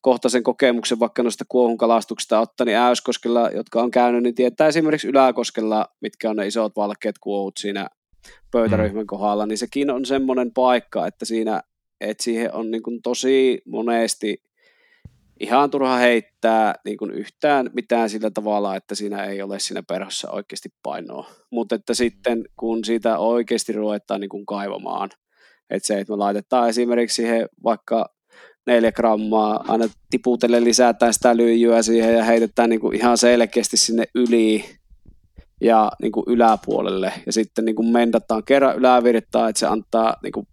kohtaisen kokemuksen vaikka noista kuohunkalastuksista ottaa, niin Äyskoskella, jotka on käynyt, niin tietää esimerkiksi Yläkoskella, mitkä on ne isot valkeat kuohut siinä pöytäryhmän kohdalla, niin sekin on semmoinen paikka, että siinä, että siihen on niin kuin tosi monesti ihan turha heittää niin kuin yhtään mitään sillä tavalla, että siinä ei ole siinä perhossa oikeasti painoa. Mutta että sitten kun siitä oikeasti ruvetaan niin kuin kaivamaan, että se, että me laitetaan esimerkiksi siihen vaikka neljä grammaa, aina tiputelle lisätään sitä lyijyä siihen ja heitetään niin kuin ihan selkeästi sinne yli ja niin kuin yläpuolelle. Ja sitten niin kuin mendataan kerran ylävirtaan, että se antaa niin kuin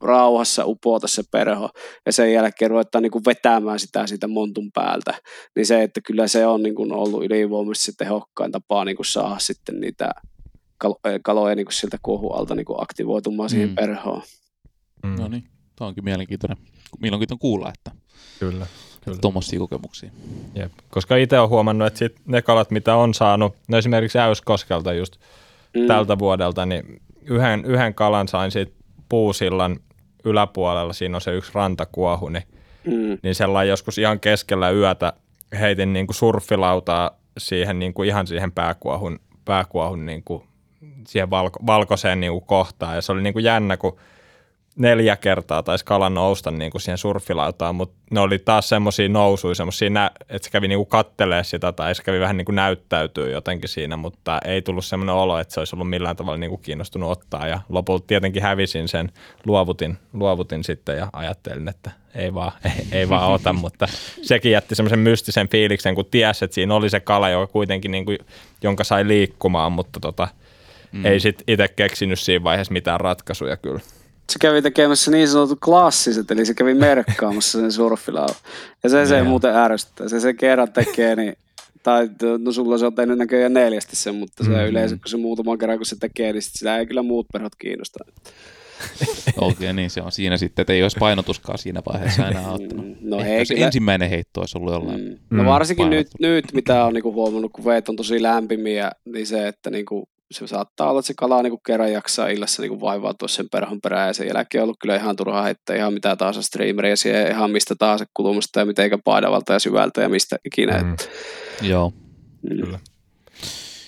rauhassa upota se perho, ja sen jälkeen ruvetaan niin kuin vetämään sitä siitä montun päältä, niin se, että kyllä se on niin kuin ollut ylivoimaisesti se tehokkain tapa niin kuin saada sitten niitä kal- kaloja niin kuin sieltä kuohualta niin kuin aktivoitumaan mm. siihen perhoon. Mm. No niin, tämä onkin mielenkiintoinen. Mielenkiintoinen kuulla, että kyllä, kyllä. Tuommoisia kokemuksia. Jep. Koska itse olen huomannut, että sit ne kalat, mitä on saanut, no esimerkiksi Äyskoskelta just mm. tältä vuodelta, niin yhden, yhden kalan sain siitä puusillan yläpuolella, siinä on se yksi rantakuohu, niin, mm. niin sellainen joskus ihan keskellä yötä heitin niin kuin surffilautaa siihen, niin kuin ihan siihen pääkuohun, pääkuohun niin kuin siihen valko, valkoiseen niin kuin kohtaan. Ja se oli niin kuin jännä, kun neljä kertaa taisi kala nousta niin kuin siihen surffilautaan, mutta ne oli taas semmoisia nousuja, semmosia nä- että se kävi niin kuin kattelee sitä tai se kävi vähän niin kuin näyttäytyy jotenkin siinä, mutta ei tullut semmoinen olo, että se olisi ollut millään tavalla niin kuin kiinnostunut ottaa, ja lopulta tietenkin hävisin sen, luovutin, luovutin sitten ja ajattelin, että ei vaan, ei, ei vaan ota, mutta sekin jätti semmoisen mystisen fiiliksen, kun tiesi, että siinä oli se kala, joka kuitenkin niin kuin, jonka sai liikkumaan, mutta tota, mm. ei sitten itse keksinyt siinä vaiheessa mitään ratkaisuja kyllä. Se kävi tekemässä niin sanotut klassiset, eli se kävi merkkaamassa sen surffilaun. Ja se, se muuten ärsyttää. Se se kerran tekee, niin, tai no sulla se on tehnyt näköjään neljästi sen, mutta se mm-hmm. yleensä, kun se muutaman kerran, kun se tekee, niin sitä ei kyllä muut perhot kiinnosta. Okei, niin se on siinä sitten, että ei olisi painotuskaan siinä vaiheessa enää auttanut. No ei, se kyllä. Ensimmäinen heitto olisi ollut jollain. Mm. No varsinkin nyt, nyt, mitä on niinku huomannut, kun veet on tosi lämpimiä, niin se, että niinku se saattaa olla, että se kala niin kerran jaksaa illassa niin vaivautua sen perhon perään, ja sen jälkeen on ollut kyllä ihan turhaa heittää ihan mitä taas on streameriä siihen, ihan mistä taas kulumasta ja mitenkä painavalta ja syvältä ja mistä ikinä. Mm. Joo, mm. kyllä.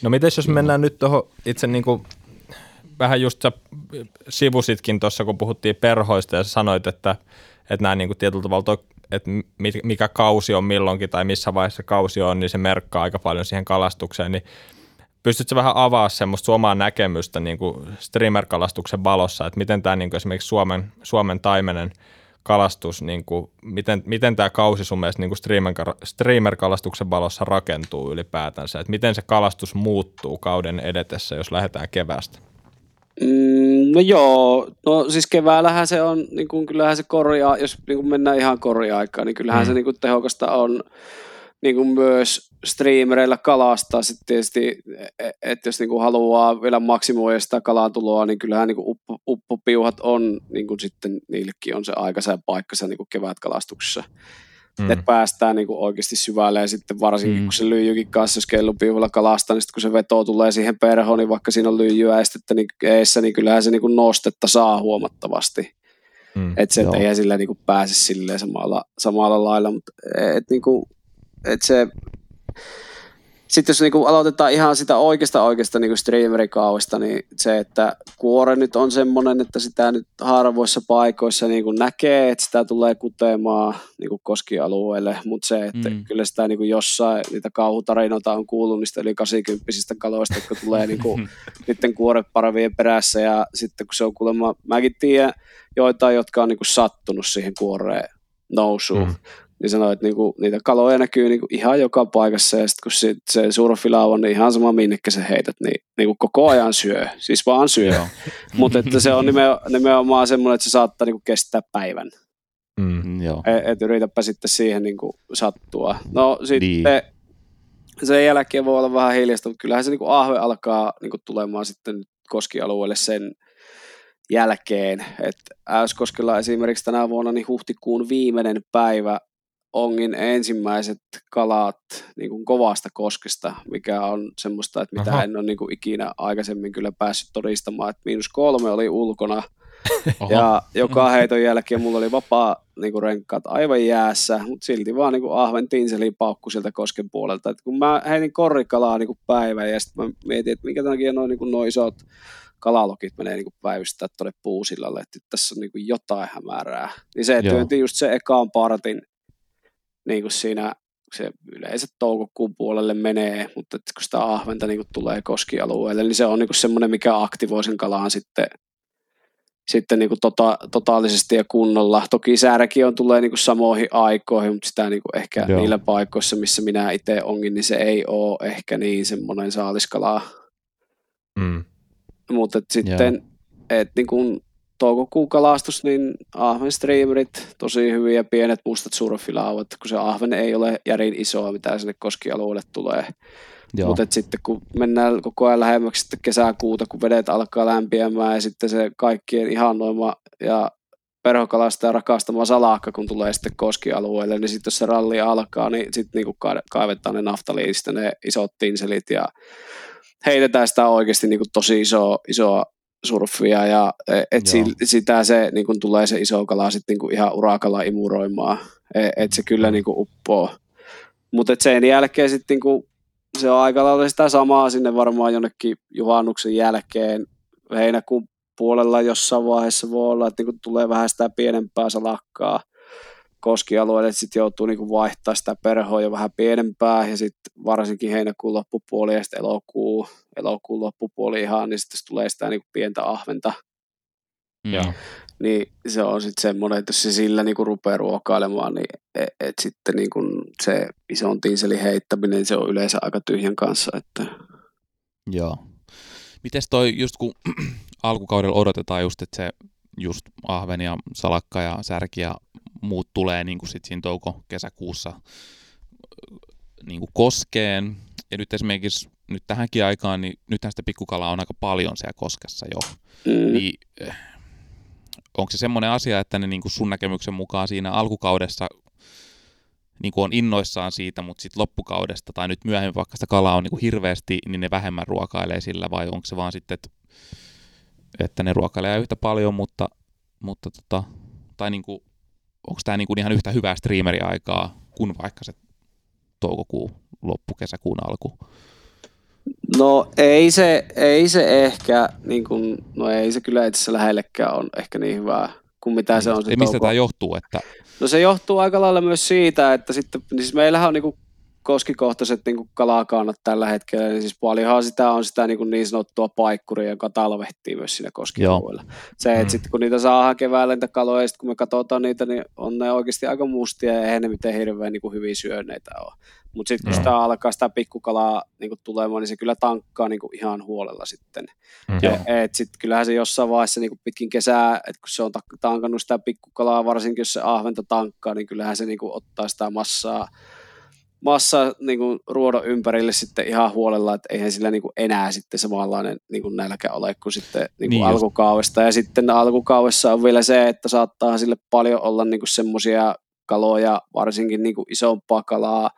No mites jos Joo. mennään nyt tuohon itse niin kuin, vähän just sä sivusitkin tuossa, kun puhuttiin perhoista, ja sanoit, että, että nämä niin kuin tietyllä tavalla to, että mikä kausi on milloinkin tai missä vaiheessa kausi on, niin se merkkaa aika paljon siihen kalastukseen, niin pystytkö vähän avaamaan semmoista omaa näkemystä niin kuin streamer-kalastuksen valossa, että miten tämä niin kuin esimerkiksi Suomen, Suomen taimenen kalastus, niin kuin, miten, miten tämä kausi sun mielestä niin kuin streamer-kalastuksen valossa rakentuu ylipäätänsä, että miten se kalastus muuttuu kauden edetessä, jos lähdetään keväästä? Mm, no joo, no siis keväällähän se on, niin kuin, kyllähän se korjaa, jos niin kuin mennään ihan korja-aikaan, niin kyllähän mm. se niin kuin tehokasta on niin kuin myös streamereillä kalastaa sitten tietysti, että jos niinku haluaa vielä maksimoida sitä kalantuloa, niin kyllähän niinku uppopiuhat on, niinku sitten niillekin on se aikaisen paikkansa niinku kevätkalastuksessa. Mm. Että päästään niinku oikeasti syvälle, ja sitten varsinkin mm. kun se lyijykin kanssa, jos kellupiuhalla kalastaa, niin sitten kun se veto tulee siihen perhoon, niin vaikka siinä on lyijyä estettä niin eessä, niin kyllähän se niinku nostetta saa huomattavasti. Mm. Että se et ei sillä niinku pääse silleen samalla, samalla lailla, mutta et niinku, et se sitten jos niinku aloitetaan ihan sitä oikeasta oikeasta niinku streamerikaudesta, niin se, että kuore nyt on semmoinen, että sitä nyt harvoissa paikoissa niinku näkee, että sitä tulee kutemaan niinku koskialueelle, mutta se, että mm. kyllä sitä niinku jossain, niitä kauhutarinoita on kuullut niistä yli kahdeksankymppisistä kaloista, jotka tulee niinku niiden kuoreparvien perässä, ja sitten kun se on kuulemma, mäkin tiedän joitain, jotka on niinku sattunut siihen kuoreen nousuun, mm. niin sanoi, että niinku, niitä kaloja näkyy niinku ihan joka paikassa, ja sitten kun sit se surfilauva on, niin ihan sama minnekä sä heität, niin niinku koko ajan syö, siis vaan syö. Mutta se on nimenomaan semmoinen, että se saattaa niinku kestää päivän. Mm, että et yritäpä sitten siihen niinku sattua. No sitten sen jälkeen voi olla vähän hiljaista, mutta kyllähän se niinku ahve alkaa niinku tulemaan sitten koskialueelle sen jälkeen. Että Äyskoskella esimerkiksi tänä vuonna niin huhtikuun viimeinen päivä ongin ensimmäiset kalat niin kuin kovasta koskesta, mikä on semmoista, että mitä Aha. en ole niin kuin ikinä aikaisemmin kyllä päässyt todistamaan, että miinus kolme oli ulkona ja joka heiton jälkeen mulla oli vapaa niinku renkaat aivan jäässä, mutta silti vaan niinku ahven tinseliin paukku sieltä kosken puolelta. Et kun mä heitin korrikalaa niinku päivän ja sitten mä mietin, että minkä takia noin niinku noi isot kalalokit menee niinku päivystää tuonne puusillalle, että tässä on niinku jotain hämärää. Niin se työnti just se ekaan partin niinku siinä, se yleensä toukokuun puolelle menee, mutta kun sitä ahventa niin tulee koskialueelle, niin se on niin semmoinen, mikä aktivoi sen kalaan sitten, sitten niin tota, totaalisesti ja kunnolla. Toki sääräkin on, tulee niin samoihin aikoihin, mutta sitä niin ehkä Joo. niillä paikoissa, missä minä itse ongin, niin se ei ole ehkä niin semmoinen saaliskalaa. Mm. Mutta sitten et niin kuin toukokuun kalastus, niin ahven streamerit, tosi hyviä pienet mustat surfilauvat, kun se ahven ei ole järin isoa, mitä sinne koskialueelle tulee. Mutta sitten kun mennään koko ajan lähemmäksi sitten kesäkuuta, kun vedet alkaa lämpiämään ja sitten se kaikkien ihannoima ja perhokalastaja rakastama salakka, kun tulee sitten koskialueelle, niin sitten jos se ralli alkaa, niin sitten niinku kaivetaan ne naftaliinista ne isot tinselit ja heitetään sitä oikeasti niinku tosi isoa, isoa surfia ja et si, sitä se niin kun tulee se iso kala sitten niin ihan urakalla imuroimaan, että se kyllä niin kun uppoo. Mutta sen jälkeen sitten niin se on aika lailla sitä samaa sinne varmaan jonnekin juhannuksen jälkeen. Heinäkuun puolella jossain vaiheessa voi olla, että niin tulee vähän sitä pienempää salakkaa koskialueelle, että sitten joutuu niin vaihtamaan sitä perhoa jo vähän pienempää ja sitten varsinkin heinäkuun loppupuoli ja sitten elokuu, elokuun loppupuoli ihan, niin sitten tulee sitä niin pientä ahventa. Ja. Niin se on sitten semmoinen, että jos se sillä niin rupeaa ruokailemaan, niin et, et sitten niin se ison tinselin heittäminen, niin se on yleensä aika tyhjän kanssa. Että. Joo. Mites toi just kun alkukaudella odotetaan just, että se just ahven ja salakka ja särki ja muut tulee niin kuin sit siinä touko-kesäkuussa niin kuin koskeen. Ja nyt esimerkiksi nyt tähänkin aikaan, niin nythän sitä pikkukalaa on aika paljon siellä koskessa jo. Mm. Niin, onko se semmoinen asia, että ne niin kuin sun näkemyksen mukaan siinä alkukaudessa niin kuin on innoissaan siitä, mutta sitten loppukaudesta tai nyt myöhemmin vaikka sitä kalaa on niin kuin hirveästi, niin ne vähemmän ruokailee sillä, vai onko se vaan sitten, että, että ne ruokailee yhtä paljon, mutta, mutta tota, tai niin kuin onko tämä niinku ihan yhtä hyvää striimeriaikaa kuin vaikka se toukokuun loppu, kesäkuun alku? No ei se, ei se ehkä, niin kun, no ei se kyllä itse asiassa lähellekään ole ehkä niin hyvää kuin mitä ei, se on se ei, touko. Mistä tämä johtuu? Että... No se johtuu aika lailla myös siitä, että sitten, siis meillähän on niinku koskikohtaiset niinku kalakannat tällä hetkellä, niin siis paljonhan sitä on sitä niinku niin sanottua paikkuria, joka talvehtii myös siinä koskialueella. Se, että mm. sitten kun niitä saadaan keväällä niitä kaloja, ja sitten kun me katsotaan niitä, niin on ne oikeasti aika mustia, ja eihän ne mitään hirveän niinku hyviä syöneitä ole. Mutta sitten kun mm. sitä alkaa sitä pikkukalaa niinku tulemaan, niin se kyllä tankkaa niinku ihan huolella sitten. Mm. Sitten kyllähän se jossain vaiheessa niinku pitkin kesää, että kun se on tankannut sitä pikkukalaa, varsinkin jos se ahventa tankkaa, niin kyllähän se niinku ottaa sitä massaa, massa niin kuin ruodon ympärille sitten ihan huolella, että eihän sillä niin kuin enää sitten samanlainen niin kuin nälkä ole kuin sitten niin kuin niin alkukaudesta. Ja sitten alkukaudessa on vielä se, että saattaa sille paljon olla niin kuin semmoisia kaloja, varsinkin niin kuin isompaa kalaa,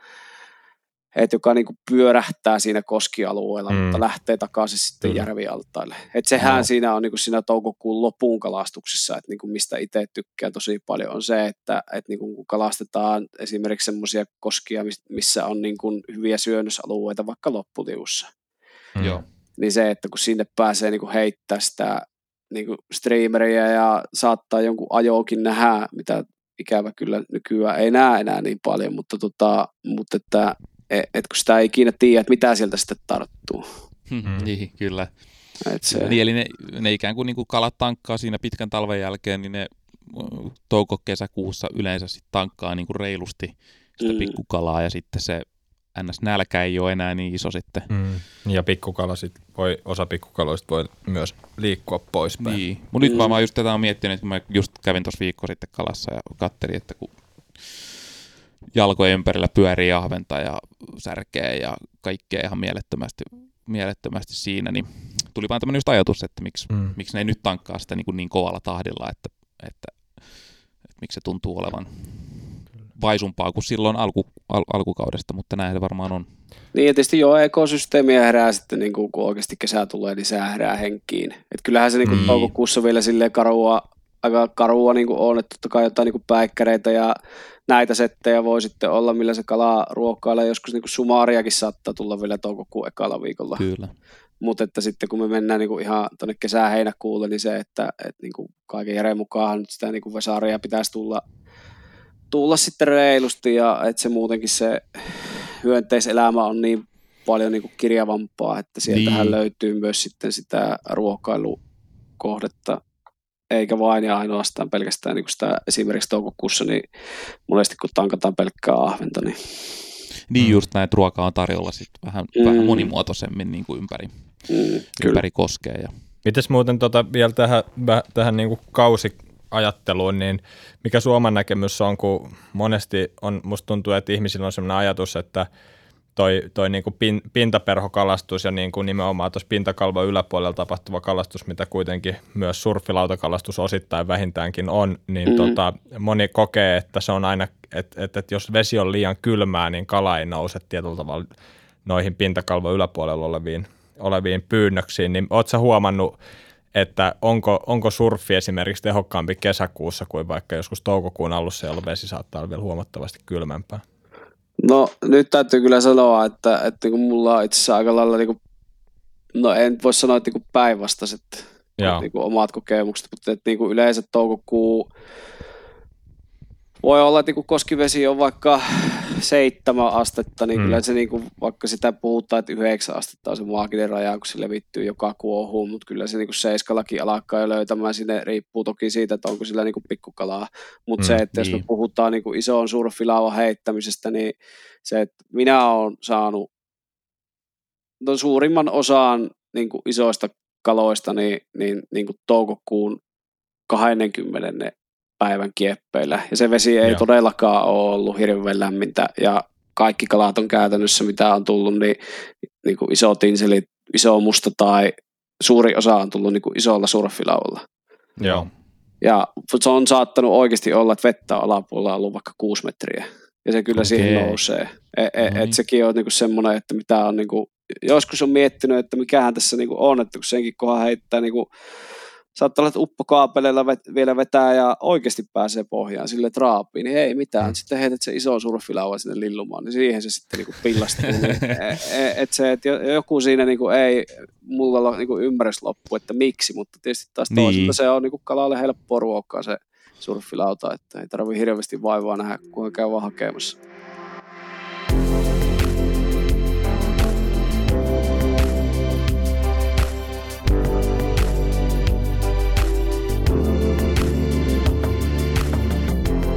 että joka niin kuin pyörähtää siinä koskialueella, mm. mutta lähtee takaisin sitten mm. järvialtaille. Että sehän no. siinä on niin kuin siinä toukokuun lopun kalastuksessa, että niin kuin mistä itse tykkää tosi paljon on se, että, että niin kuin kun kalastetaan esimerkiksi semmoisia koskia, missä on niin kuin hyviä syönnösalueita vaikka loppuliussa. Mm. Mm. Niin se, että kun sinne pääsee niin kuin heittää sitä niin kuin streameriä ja saattaa jonkun ajoakin nähdä, mitä ikävä kyllä nykyään ei näe enää niin paljon, mutta, tota, mutta että että kun sitä ei ikinä tiedä, että mitä sieltä sitten tarttuu. Mm-hmm. Niin, kyllä. Se... Niin, eli ne, ne ikään kuin, niin kuin kalat tankkaa siinä pitkän talven jälkeen, niin ne touko-kesäkuussa yleensä sit tankkaa niin kuin reilusti sitä mm. pikkukalaa, ja sitten se ns-nälkä ei ole enää niin iso sitten. Mm. Ja pikkukala sit voi, osa pikkukaloista voi myös liikkua poispäin. Niin, mutta mm. nyt vaan mä just tätä on miettinyt, kun mä just kävin tuossa viikko sitten kalassa ja katselin, että kun jalkojen ympärillä pyörii ahventa ja särkeä ja kaikkea ihan mielettömästi, mielettömästi siinä, niin tuli vaan tämmöinen just ajatus, että miksi, mm. miksi ne ei nyt tankkaa sitä niin, niin kovalla tahdilla, että, että, että, että miksi se tuntuu olevan. Kyllä. vaisumpaa kuin silloin alku, al, alkukaudesta, mutta näin varmaan on. Niin, tietysti joo, ekosysteemiä herää sitten, niin kun oikeasti kesä tulee, niin se herää henkiin. Et kyllähän se niin kun, mm. toukokuussa vielä silleen karua, aika karua niin kun on, että totta kai jotain niin kun päikkäreitä ja näitä settejä voi sitten olla, millä se kalaa ruokailee. Joskus niin kun sumaariakin saattaa tulla vielä toukokuun ekalla viikolla. Kyllä. Mutta että sitten kun me mennään niinku ihan tuonne kesään heinäkuulle, niin se, että et niinku kaiken järjen mukaan sitä niinku vesaaria pitäisi tulla, tulla sitten reilusti, ja että se muutenkin se hyönteiselämä on niin paljon niinku kirjavampaa, että sieltähän niin löytyy myös sitten sitä ruokailukohdetta, eikä vain ja ainoastaan pelkästään niinku sitä esimerkiksi toukokuussa, niin monesti kun tankataan pelkkää ahventa, niin niin just näin, että ruokaa on tarjolla sit vähän, mm. vähän monimuotoisemmin niin kuin ympäri, mm, ympäri koskee. Ja. Mites muuten tota, vielä tähän, tähän niin kuin kausiajatteluun, niin mikä Suomen näkemys on, kun monesti on, musta tuntuu, että ihmisillä on sellainen ajatus, että toi, toi niin kuin pin, pintaperhokalastus ja niin kuin nimenomaan tuossa pintakalvon yläpuolella tapahtuva kalastus, mitä kuitenkin myös surffilautakalastus osittain vähintäänkin on, niin mm. tota, moni kokee, että se on aina, että et, et jos vesi on liian kylmää, niin kala ei nouse tietyllä tavalla noihin pintakalvon yläpuolella oleviin, oleviin pyynnöksiin, niin ootko sä huomannut, että onko, onko surffi esimerkiksi tehokkaampi kesäkuussa kuin vaikka joskus toukokuun alussa, jolloin vesi saattaa olla vielä huomattavasti kylmempää? No nyt täytyy kyllä sanoa, että, että niin mulla on itse asiassa aika lailla, niin kuin, no en voi sanoa, että niin päinvastaiset niin omat kokemukset, mutta että niin yleensä toukokuu voi olla, että niin koskivesi on vaikka seitsemän astetta, niin mm. kyllä se niin kuin, vaikka sitä puhutaan, että yhdeksän astetta on se maaginen raja, kun se levittyy joka kuohuun, mutta kyllä se niin seiskalakin alkaa jo löytämään sinne, riippuu toki siitä, että onko sillä niin kuin pikkukalaa, mutta mm, se, että niin. jos me puhutaan niin kuin ison surfilauvan heittämisestä, niin se, että minä olen saanut no, suurimman osan niin kuin isoista kaloista niin, niin, niin kuin toukokuun kaksikymmentä päivän kieppeillä, ja se vesi ei Joo. todellakaan ole ollut hirveän lämmintä, ja kaikki kalat on käytännössä, mitä on tullut, niin, niin kuin iso tinseli, iso musta tai suuri osa on tullut niin kuin isolla surfilaudalla. Joo. Ja se on saattanut oikeasti olla, että vettä alapuolella on ollut vaikka kuusi metriä, ja se kyllä okay. siihen nousee. E, e, no niin. Et sekin on niin kuin semmoinen, että mitä on niin kuin, joskus on miettinyt, että mikähän tässä niin kuin on, että kun senkin kohan heittää niin kuin saattaa olla, että uppokaapeleilla vielä vetää ja oikeasti pääsee pohjaan sille traapiin, niin ei mitään. Sitten heität se iso surfilauva sinne lillumaan, niin siihen se sitten niinku pillastuu. Että se, että joku siinä niinku ei mulla niinku ymmärrys loppu, että miksi, mutta tietysti taas niin. toisaalta se on niinku kalalle helppoa ruokaa se surfilauta, että ei tarvitse hirveästi vaivaa nähdä, kun käy vaan hakemassa.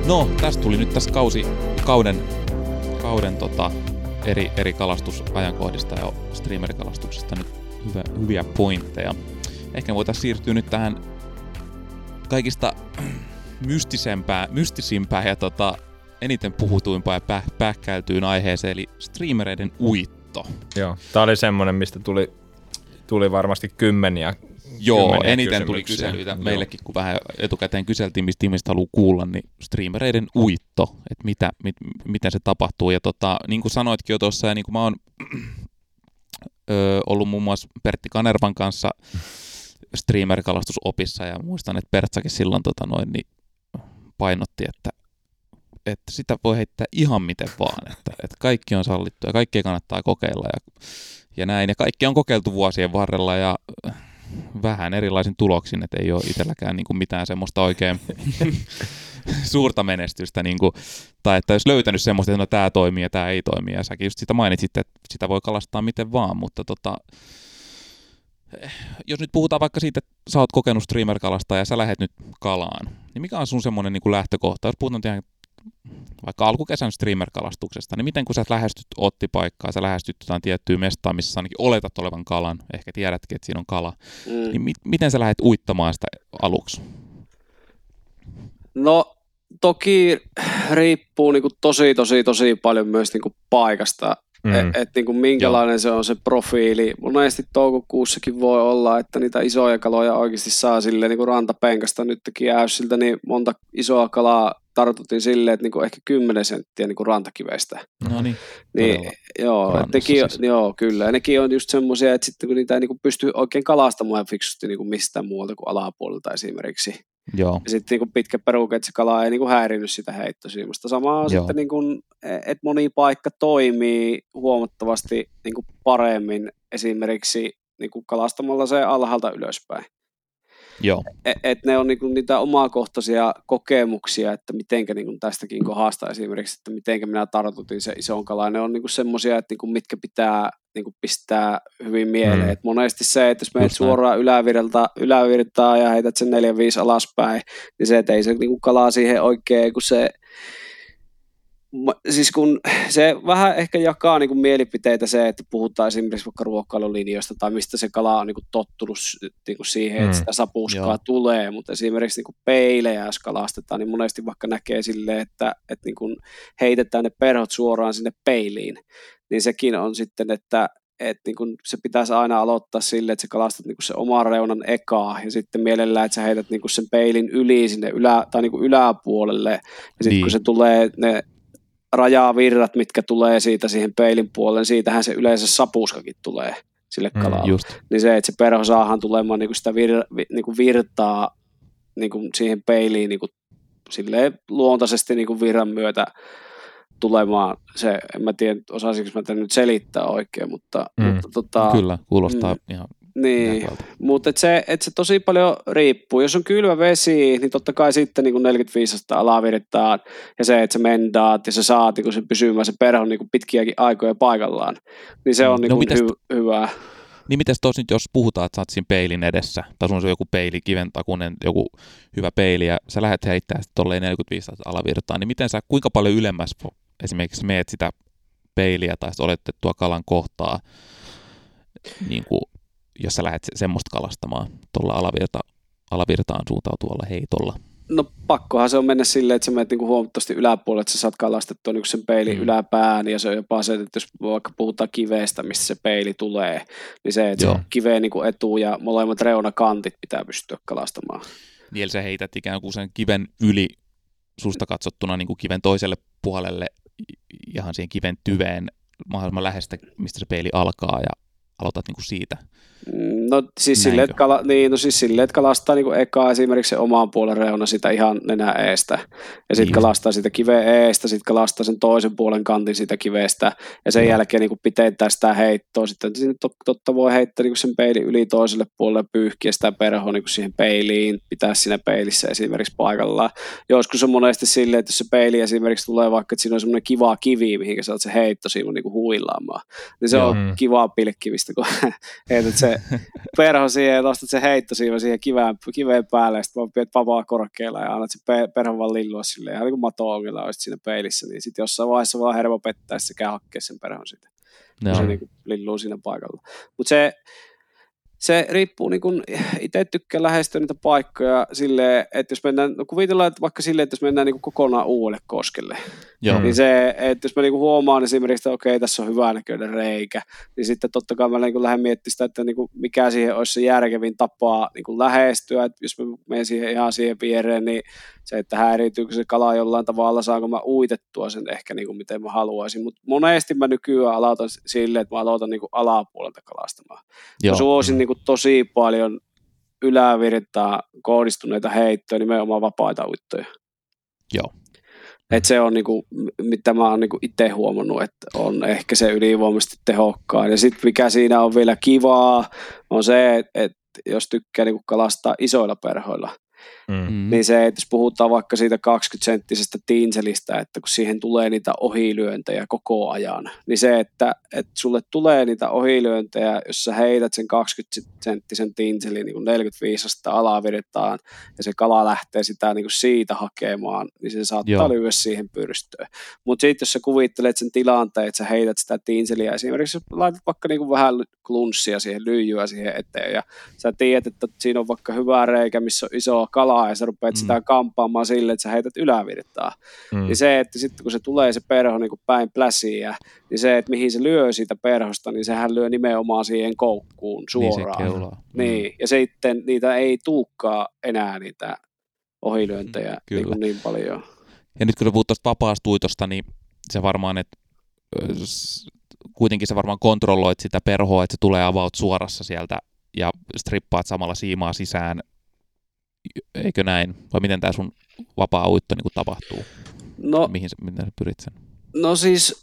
No, tästä tuli nyt tässä kausi, kauden, kauden tota, eri, eri kalastusajankohdista ja streamerikalastuksesta nyt hyvä, hyviä pointteja. Ehkä voitaisiin siirtyä nyt tähän kaikista mystisempää, mystisimpää ja tota, eniten puhutuimpaa ja päh, pähkäiltyyn aiheeseen, eli streamereiden uitto. Joo, tää oli semmonen, mistä tuli, tuli varmasti kymmeniä. Joo, eniten tuli kyselyitä meillekin, kun vähän etukäteen kyseltiin, mistä ihmistä haluaa kuulla, niin streamereiden uitto, että mitä, mit, miten se tapahtuu. Ja tota, niin kuin sanoitkin jo tuossa, ja niin kuin mä oon öö, ollut muun muassa Pertti Kanervan kanssa streamer-kalastusopissa, ja muistan, että Pertsakin silloin tota noin, niin painotti, että, että sitä voi heittää ihan miten vaan, että, että kaikki on sallittu, ja kaikkea kannattaa kokeilla, ja, ja näin, ja kaikki on kokeiltu vuosien varrella, ja vähän erilaisin tuloksin, että ei ole itselläkään niin kuin mitään semmoista oikein suurta menestystä. Niin kuin, tai että jos löytänyt semmoista, että no, tämä toimii ja tämä ei toimi. Ja säkin just sitä mainitsit, että sitä voi kalastaa miten vaan. Mutta tota, jos nyt puhutaan vaikka siitä, että sä oot kokenut streamer-kalastaa ja sä lähet nyt kalaan, niin mikä on sun semmoinen niin kuin lähtökohta? Jos puhutaan ihan vaikka alkukesän streamer-kalastuksesta, niin miten kun sä lähestyt ottipaikkaa, sä lähestyt jotain tiettyä mestaa, missä ainakin oletat olevan kalan, ehkä tiedätkin, että siinä on kala, mm. niin mit, miten sä lähdet uittamaan sitä aluksi? No toki riippuu niin kuin tosi, tosi, tosi paljon myös niin kuin paikasta, mm. että et, niin kuin minkälainen Joo. se on se profiili. Monesti toukokuussakin voi olla, että niitä isoja kaloja oikeasti saa silleen niin kuin rantapenkasta, nytkin äyssiltä, niin monta isoa kalaa tartuttiin silleen, että niinku ehkä kymmenen senttiä niinku rantakiveistä. No niin. Niin joo, teki, siis. joo, kyllä. Ja nekin on just semmoisia, että sitten kun niitä ei niinku pysty oikein kalastamaan fiksusti niinku mistään muualta kuin alapuolelta esimerkiksi. Joo. Ja sitten niinku pitkä peruke, että se kala ei niinku häirinyt sitä heittosilmasta. Samaa joo. Sitten, niinku, että moni paikka toimii huomattavasti niinku paremmin esimerkiksi niinku kalastamalla se alhaalta ylöspäin. Joo. Et ne on niinku niitä omakohtaisia kokemuksia, että mitenkä niinku tästäkin kohdasta esimerkiksi, että mitenkä minä tartutin se isoon kalaan. Ne on niinku semmoisia, että niinku mitkä pitää niinku pistää hyvin mieleen. Mm. Et monesti se, että jos menet suoraan ylävirtaa, ylävirtaa ja heität sen neljä viisi alaspäin, niin se, että ei se niinku kalaa siihen oikein, kun se... Siis kun se vähän ehkä jakaa niin kuin mielipiteitä se, että puhutaan esimerkiksi vaikka ruokailulinjoista tai mistä se kala on niin kuin tottunut niin kuin siihen, että sitä sapuskaa mm, tulee, mutta esimerkiksi niin kuin peilejä jos kalastetaan, niin monesti vaikka näkee silleen, että, että niin kuin heitetään ne perhot suoraan sinne peiliin, niin sekin on sitten, että että niin kun se pitäisi aina aloittaa sille, että sä kalastat niin kun se oman reunan ekaa ja sitten mielellään, että sä heität niin kun sen peilin yli sinne ylä, tai niin kun yläpuolelle ja sitten niin. Kun se tulee ne rajavirrat, mitkä tulee siitä siihen peilin puolelle, siitähän se yleensä sapuskakin tulee sille kalalle. Mm, niin se, että se perho saahan tulemaan niin kun sitä vir, niin kun virtaa niin kun siihen peiliin niin kun silleen luontaisesti niin kun virran myötä tulemaan se, en mä tiedä, osaisinko mä tämän nyt selittää oikein, mutta... Mm, mutta tota, kyllä, kuulostaa mm, ihan... Niin, mutta et se, et se tosi paljon riippuu. Jos on kylmä vesi, niin totta kai sitten niin neljäkymmentäviisi astetta alaa virittää ja se, että sä mendaat ja sä saat niin sen pysymään se perhon niin pitkiäkin aikoja paikallaan, niin se on niin no, mitäs, hy- hyvä. Niin mitäs tos nyt, jos puhutaan, että sä oot siinä peilin edessä, tai sun se on joku peili, kiven takunen, joku hyvä peili, ja sä lähdet heittämään sitten tolleen neljäkymmentäviisi astetta alavirtaan, niin miten sä, kuinka paljon ylemmäs esimerkiksi meet sitä peiliä tai oletettua kalan kohtaa, niin kuin, jos sä lähdet semmoista kalastamaan tuolla alavirta, alavirtaan suuntautuvalla heitolla? No pakkohan se on mennä silleen, että sä menet niinku huomattavasti yläpuolelle, että sä saat kalastettua niinku sen peilin mm. yläpään, ja se on jopa se, että jos vaikka puhutaan kiveestä, mistä se peili tulee, niin se, että se kiveen niinku etu ja molemmat reunakantit pitää pystyä kalastamaan. Niin eli sä heität ikään kuin sen kiven yli susta katsottuna niin kuin kiven toiselle puolelle, ihan siihen kiven tyveen mahdollisimman lähestä, mistä se peili alkaa, ja aloitat niinku siitä. No siis silleen, että kala, niin, no, siis sille, et kalastaa niinku ekaa esimerkiksi se oman puolen reuna sitä ihan nenä eestä, ja sitten kalastaa sitä kiveä eestä, sitten kalastaa sen toisen puolen kantin sitä kivestä, ja sen no. jälkeen niinku pitentää sitä heittoa, sitten totta voi heittää niinku sen peilin yli toiselle puolelle, pyyhkiä sitä perhoa niinku siihen peiliin, pitää siinä peilissä esimerkiksi paikallaan. Joskus on monesti silleen, että jos se peili esimerkiksi tulee vaikka, että siinä on semmoinen kiva kivi, mihin sä oot se heitto siinä niinku huilaamaan, niin se mm. on kivaa pilkkivistä, kun heität se perho siihen ja nostat sen heittosiimen siihen kiveen, kiveen päälle ja sitten vaan pidät vapaa korkealla ja annat sen perhon vaan lillua silleen ihan niin kuin mato-ongilla olisit siinä peilissä, niin sitten jossain vaiheessa vaan hermo pettäisi sekä hakkee sen perhon siitä, no. Se niin kuin lilluu siinä paikalla. Mutta se, se riippuu, niin kuin itse tykkään lähestyä niitä paikkoja silleen, että jos mennään, no kuvitellaan että vaikka silleen, että jos mennään niin kuin kokonaan uudelle koskelle, joo. Niin se, että jos mä niin kuin huomaan esimerkiksi, että okei, tässä on hyvä näköinen reikä, niin sitten totta kai mä niin kuin lähden miettimään sitä, että niin kuin mikä siihen olisi se järkevin tapa niin kuin lähestyä, että jos mä menen siihen ihan siihen viereen, niin se, että häiriintyykö se kala jollain tavalla, saanko mä uitettua sen ehkä niin kuin miten mä haluaisin, mutta monesti mä nykyään aloitan silleen, että mä aloitan niin kuin alapuolelta kalastamaan. Joo. Mä suosin niin kuin tosi paljon ylävirtaan kohdistuneita heittoja, nimenomaan vapaita uittoja. Joo. Et se on, niinku, mitä mä oon niinku itse huomannut, että on ehkä se ylivoimaisesti tehokkaan. Ja sitten mikä siinä on vielä kivaa, on se, että et jos tykkää niinku kalastaa isoilla perhoilla, mm-hmm. niin se, että jos puhutaan vaikka siitä kaksikymmentä-senttisestä tiinselistä, että kun siihen tulee niitä ohilyöntejä koko ajan, niin se, että, että sulle tulee niitä ohilyöntejä, jos sä heität sen kaksikymmentä-senttisen tiinselin niin kuin neljäkymmentäviisi astetta alavirtaan, ja se kala lähtee sitä niin kuin siitä hakemaan, niin se saattaa Joo. lyödä siihen pyrstöön. Mutta sitten, jos sä kuvittelet sen tilanteen, että sä heität sitä tiinseliä, esimerkiksi jos laitat vaikka niin kuin vähän klunssia siihen, lyijyä siihen eteen, ja sä tiedät, että siinä on vaikka hyvä reikä, missä on iso kalaa ja sä rupeat mm. sitä kampaamaan sille, että sä heität ylävirtaa. Mm. Niin se, että sitten kun se tulee se perho niin kuin päin pläsiä, niin se, että mihin se lyö siitä perhosta, niin sehän lyö nimenomaan siihen koukkuun suoraan. Niin, niin. Mm. Ja sitten niitä ei tulekaan enää niitä ohilyöntejä mm. niin, niin paljon. Ja nyt kun sä puhut tuosta vapaasta uitosta, niin se varmaan, että kuitenkin sä varmaan kontrolloit sitä perhoa, että se tulee avaut suorassa sieltä ja strippaat samalla siimaa sisään. Eikö näin? Vai miten tämä sun vapaa uitto niin tapahtuu? No, mihin miten sä pyrit sen? No siis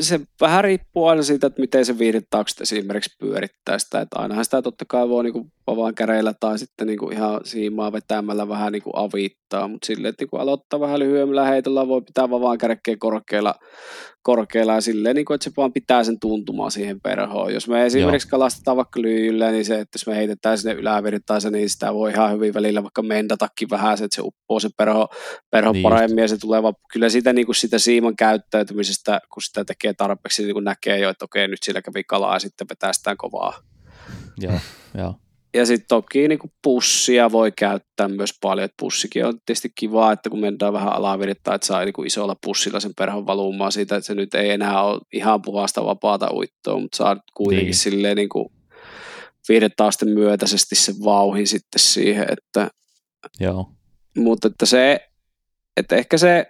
se vähän riippuu aina siitä, että miten se viihdintakset esimerkiksi pyörittää sitä. Että ainahan sitä totta kai voi niin vavaan käreillä tai sitten niin ihan siimaa vetämällä vähän niin avittaa. Mutta silleen, että niin aloittaa vähän lyhyemmillä heitolla, voi pitää vavaan kärekkeen korkealla, korkealla ja silleen, niin kuin, että se vaan pitää sen tuntumaan siihen perhoon. Jos me esimerkiksi Joo. kalastetaan vaikka lyijyllä, niin se, että jos me heitetään sinne ylävirtaansa, niin sitä voi ihan hyvin välillä vaikka mendatakin vähän, se, että se uppoo se perho, perho niin paremmin ja se tulee vaan kyllä sitä, niin sitä siiman käyttää. Kun sitä tekee tarpeeksi, niin kun näkee jo, että okei, nyt sillä kävi kalaa ja sitten vetää sitä kovaa. Ja, ja. ja sitten toki niin kun pussia voi käyttää myös paljon. Et pussikin on tietysti kivaa, että kun mennään vähän alavirtaa, että saa niin kun isolla pussilla sen perhon valumaan siitä, että se nyt ei enää ole ihan puhasta vapaata uittoa, mutta saa kuitenkin niin. silleen niin kun viidetaasten myötäisesti sen vauhin sitten siihen. Että, mutta että se, että ehkä se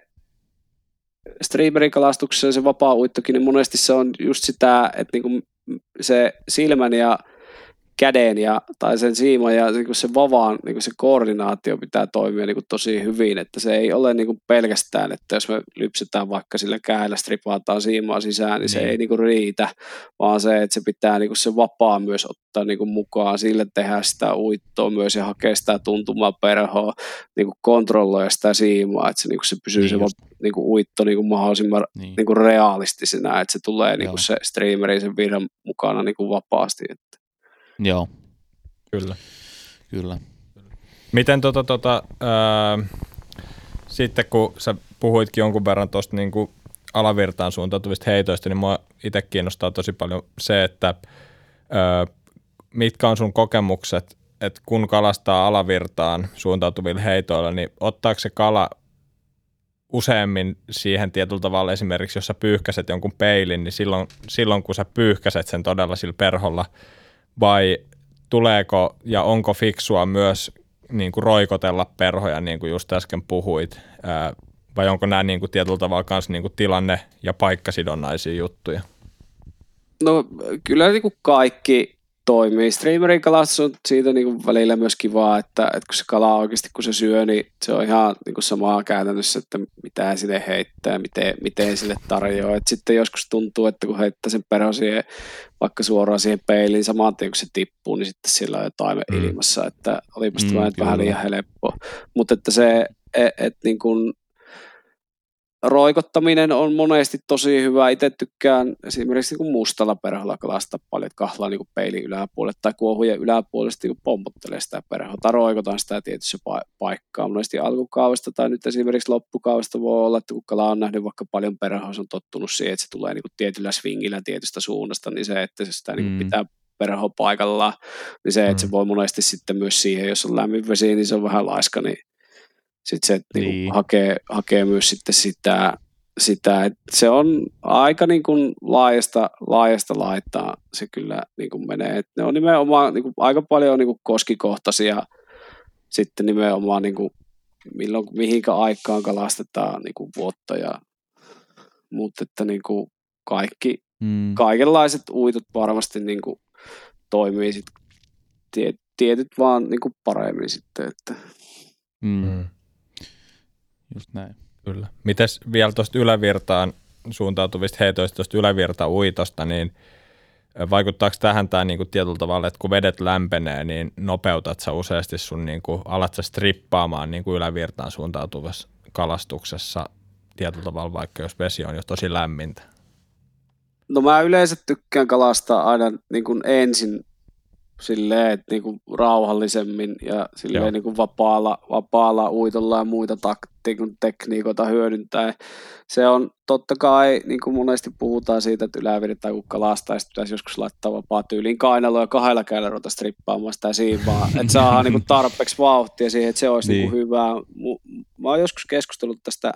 streamerin kalastuksessa se vapaa uittokin, niin monesti se on just sitä, että niinku se silmän ja käden ja, tai sen siiman ja niinku se vavaan niinku se koordinaatio pitää toimia niinku tosi hyvin, että se ei ole niinku pelkästään, että jos me lypsetään vaikka sillä kädellä stripaataan siimaa sisään, niin se mm. ei niinku riitä, vaan se, että se pitää niinku se vapaa myös ottaa niinku mukaan, sille tehdä sitä uittoa myös ja hakea sitä tuntumaa perhoa, niinku kontrolloida sitä siimaa, että se, niinku se pysyy niin se vapaa niinku uitto niinku mahdollisimman niin. niinku realistisena, että se tulee niinku se streamerin sen virran mukana niinku vapaasti, että Joo. Kyllä. Kyllä. Miten tota tota ää, sitten kun sä puhuitkin jonkun verran tuosta niinku alavirtaan suuntautuvista heitoista, niin mua itse kiinnostaa tosi paljon se, että ää, mitkä on sun kokemukset, että kun kalastaa alavirtaan suuntautuvilla heitoilla, niin ottaako se kala useammin siihen tietyllä tavalla, esimerkiksi jos sä pyyhkäset jonkun peilin, niin silloin, silloin kun sä pyyhkäset sen todella sillä perholla, vai tuleeko ja onko fiksua myös niin kuin roikotella perhoja, niin kuin just äsken puhuit, ää, vai onko nämä niin kuin tietyllä tavalla myös niin kuin tilanne- ja paikkasidonnaisia juttuja? No kyllä niin kuin kaikki toimii. Streamerin kalastus on siitä niin kuin välillä myös kivaa, että, että kun se kala oikeasti kun se syö, niin se on ihan niin kuin samaa käytännössä, että mitä sille heittää, miten, miten sille tarjoaa. Et sitten joskus tuntuu, että kun heittää sen perho siihen, vaikka suoraan siihen peiliin, samaan tien kun se tippuu, niin sitten sillä on jo taimen mm. ilmassa, että olipas mm, tämä vähän liian helppoa. Mutta että se, että et, niin kuin roikottaminen on monesti tosi hyvä. Itse tykkään esimerkiksi niin kuin mustalla perholla kalastaa paljon, että kahlaa niin kuin peilin yläpuolelle tai kuohujen yläpuolelle, sitten niin pompottelee sitä perhoa tai roikotaan sitä tietyssä paikkaa. Monesti alkukaudesta tai nyt esimerkiksi loppukaudesta voi olla, että kun kala on nähnyt vaikka paljon perhoa, se on tottunut siihen, että se tulee niin kuin tietyllä swingillä tietystä suunnasta, niin se, että se sitä niin kuin mm. pitää perho paikallaan, niin se, että se voi monesti sitten myös siihen, jos on lämmin vesi, niin se on vähän laiska, niin sitten se, että niin. Niin hakee, hakee myös sitten sitä, sitä, että se on aika niin kuin laajasta, laajasta laittaa se kyllä niin kuin menee. Et ne on nimenomaan niin kuin aika paljon niin kuin koskikohtaisia, sitten nimenomaan niin kuin milloin, mihinkä aikaan kalastetaan niin kuin vuotta. Ja, mutta että niin kuin kaikki, mm. kaikenlaiset uitot varmasti niin kuin toimii sit tiet, tietyt vaan niin kuin paremmin sitten. Että. Mm. Just näin. Kyllä. Mites vielä tuosta ylävirtaan suuntautuvista heitoista, tuosta ylävirtauitosta, niin vaikuttaako tähän tämä niinku tietyllä tavalla, että kun vedet lämpenee, niin nopeutat sä useasti sun, niinku, alat sä strippaamaan niinku ylävirtaan suuntautuvassa kalastuksessa tietyllä tavalla, vaikka jos vesi on jo tosi lämmintä? No mä yleensä tykkään kalastaa aina niin kuin ensin silleen, että niinku rauhallisemmin ja silleen niinku vapaalla, vapaalla uitolla ja muita takti- tekniikoita hyödyntäen. Se on totta kai, niin kuin monesti puhutaan siitä, että ylävirtaan kun kalastaa, sitten pitäisi joskus laittaa vapaa tyyliin kainaloa ja kahdella kädellä ruveta strippaamaan sitä siimaa, että saadaan niinku tarpeeksi vauhtia siihen, että se olisi niin. niinku hyvää. Mä oon joskus keskustellut tästä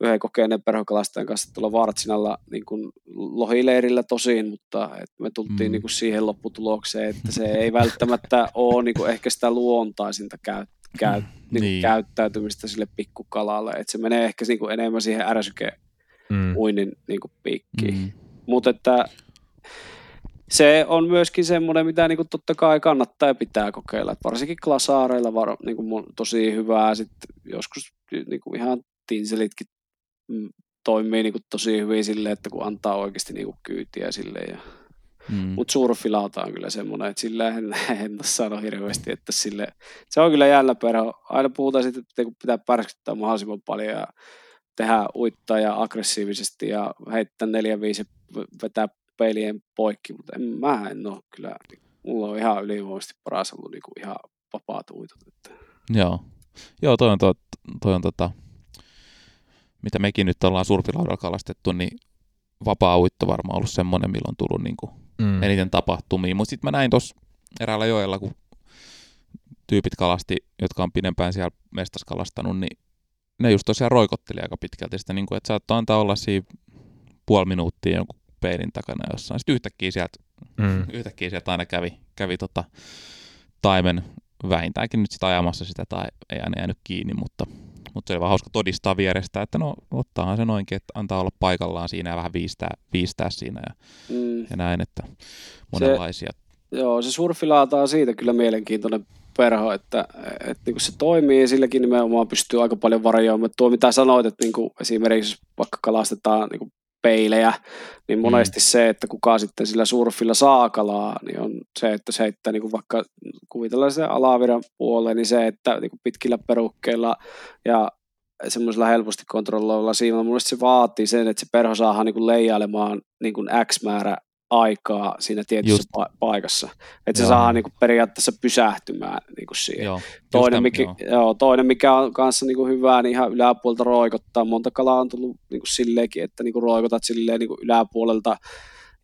yhden kokeneen perhokalastajan kanssa tuolla Vartsinalla niin kuin lohileirillä tosin, mutta me tultiin mm. niin kuin siihen lopputulokseen, että se ei välttämättä ole niin kuin ehkä sitä luontaisinta käyttöä käy, mm, niin niin. käyttäytymistä sille pikkukalalle. Että se menee ehkä niin kuin enemmän siihen ärsyke uinin niin kuin piikkiin. Mm. Mutta että se on myöskin semmoinen, mitä niin kuin totta kai kannattaa ja pitää kokeilla. Et varsinkin glasaareilla var, niin kuin tosi hyvää. Sitten joskus niin kuin ihan tinselitkin toimii niin kuin tosi hyvin silleen, että kun antaa oikeasti niin kuin kyytiä silleen ja Mm. Mutta suurfilauta on kyllä semmoinen, että sillä en, en sano hirveästi, että sille, se on kyllä jäällä perho. Aina puhutaan siitä, että pitää pärskyttää mahdollisimman paljon ja tehdä uittaa ja aggressiivisesti ja heittää neljä viisi vetää peilien poikki, mutta en, mä en ole kyllä, mulla on ihan ylivoimaisesti paras ollut niinku ihan vapaat uitot. Että. Joo, Joo toi on, to, toi on tota, mitä mekin nyt ollaan suurfilaudalla kalastettu, niin vapaa uitto varmaan ollut semmoinen, milloin on tullut niinku mm. eniten tapahtumia. Mutta sitten mä näin tuossa eräällä joella, kun tyypit kalasti, jotka on pidempään siellä mestassa kalastanut, niin ne just tosiaan roikotteli aika pitkälti sitä, niinku, että saattoi antaa olla siinä puoli minuuttia jonkun peilin takana jossain. Sitten yhtäkkiä sieltä, mm. yhtäkkiä sieltä aina kävi, kävi tota taimen vähintäänkin nyt sitä ajamassa sitä, tai ei aina jäänyt kiinni, mutta... Mutta se oli vaan hauska todistaa vierestä, että no ottaahan se noinkin, että antaa olla paikallaan siinä ja vähän viistää, viistää siinä ja, mm. ja näin, että monenlaisia. Se, joo, se surfilauta on siitä kyllä mielenkiintoinen perho, että et, niinku se toimii ja silläkin nimenomaan pystyy aika paljon varjoimaan. Tuo mitä sanoit, että niinku, esimerkiksi vaikka kalastetaan niinku peilejä, niin monesti mm. se, että kuka sitten sillä surfilla saa kalaa, niin on se, että se heittää niin kuin vaikka kuvitellaan se alaviran puoleen, niin se, että niin kuin pitkillä perukkeilla ja semmoisella helposti kontrolloilla siimalla, mun mielestä se vaatii sen, että se perho saadaan niin kuin leijailemaan niin kuin X määrä aikaa siinä tietyssä pa- paikassa. Että se saadaan niin kuin periaatteessa pysähtymään niin kuin siihen. Joo. Toinen, tämän, mikä, joo. Joo, toinen, mikä on kanssa niin kuin hyvää, niin ihan yläpuolelta roikottaa. Monta kalaa on tullut niin kuin silleenkin, että niin kuin roikotat silleen niin kuin yläpuolelta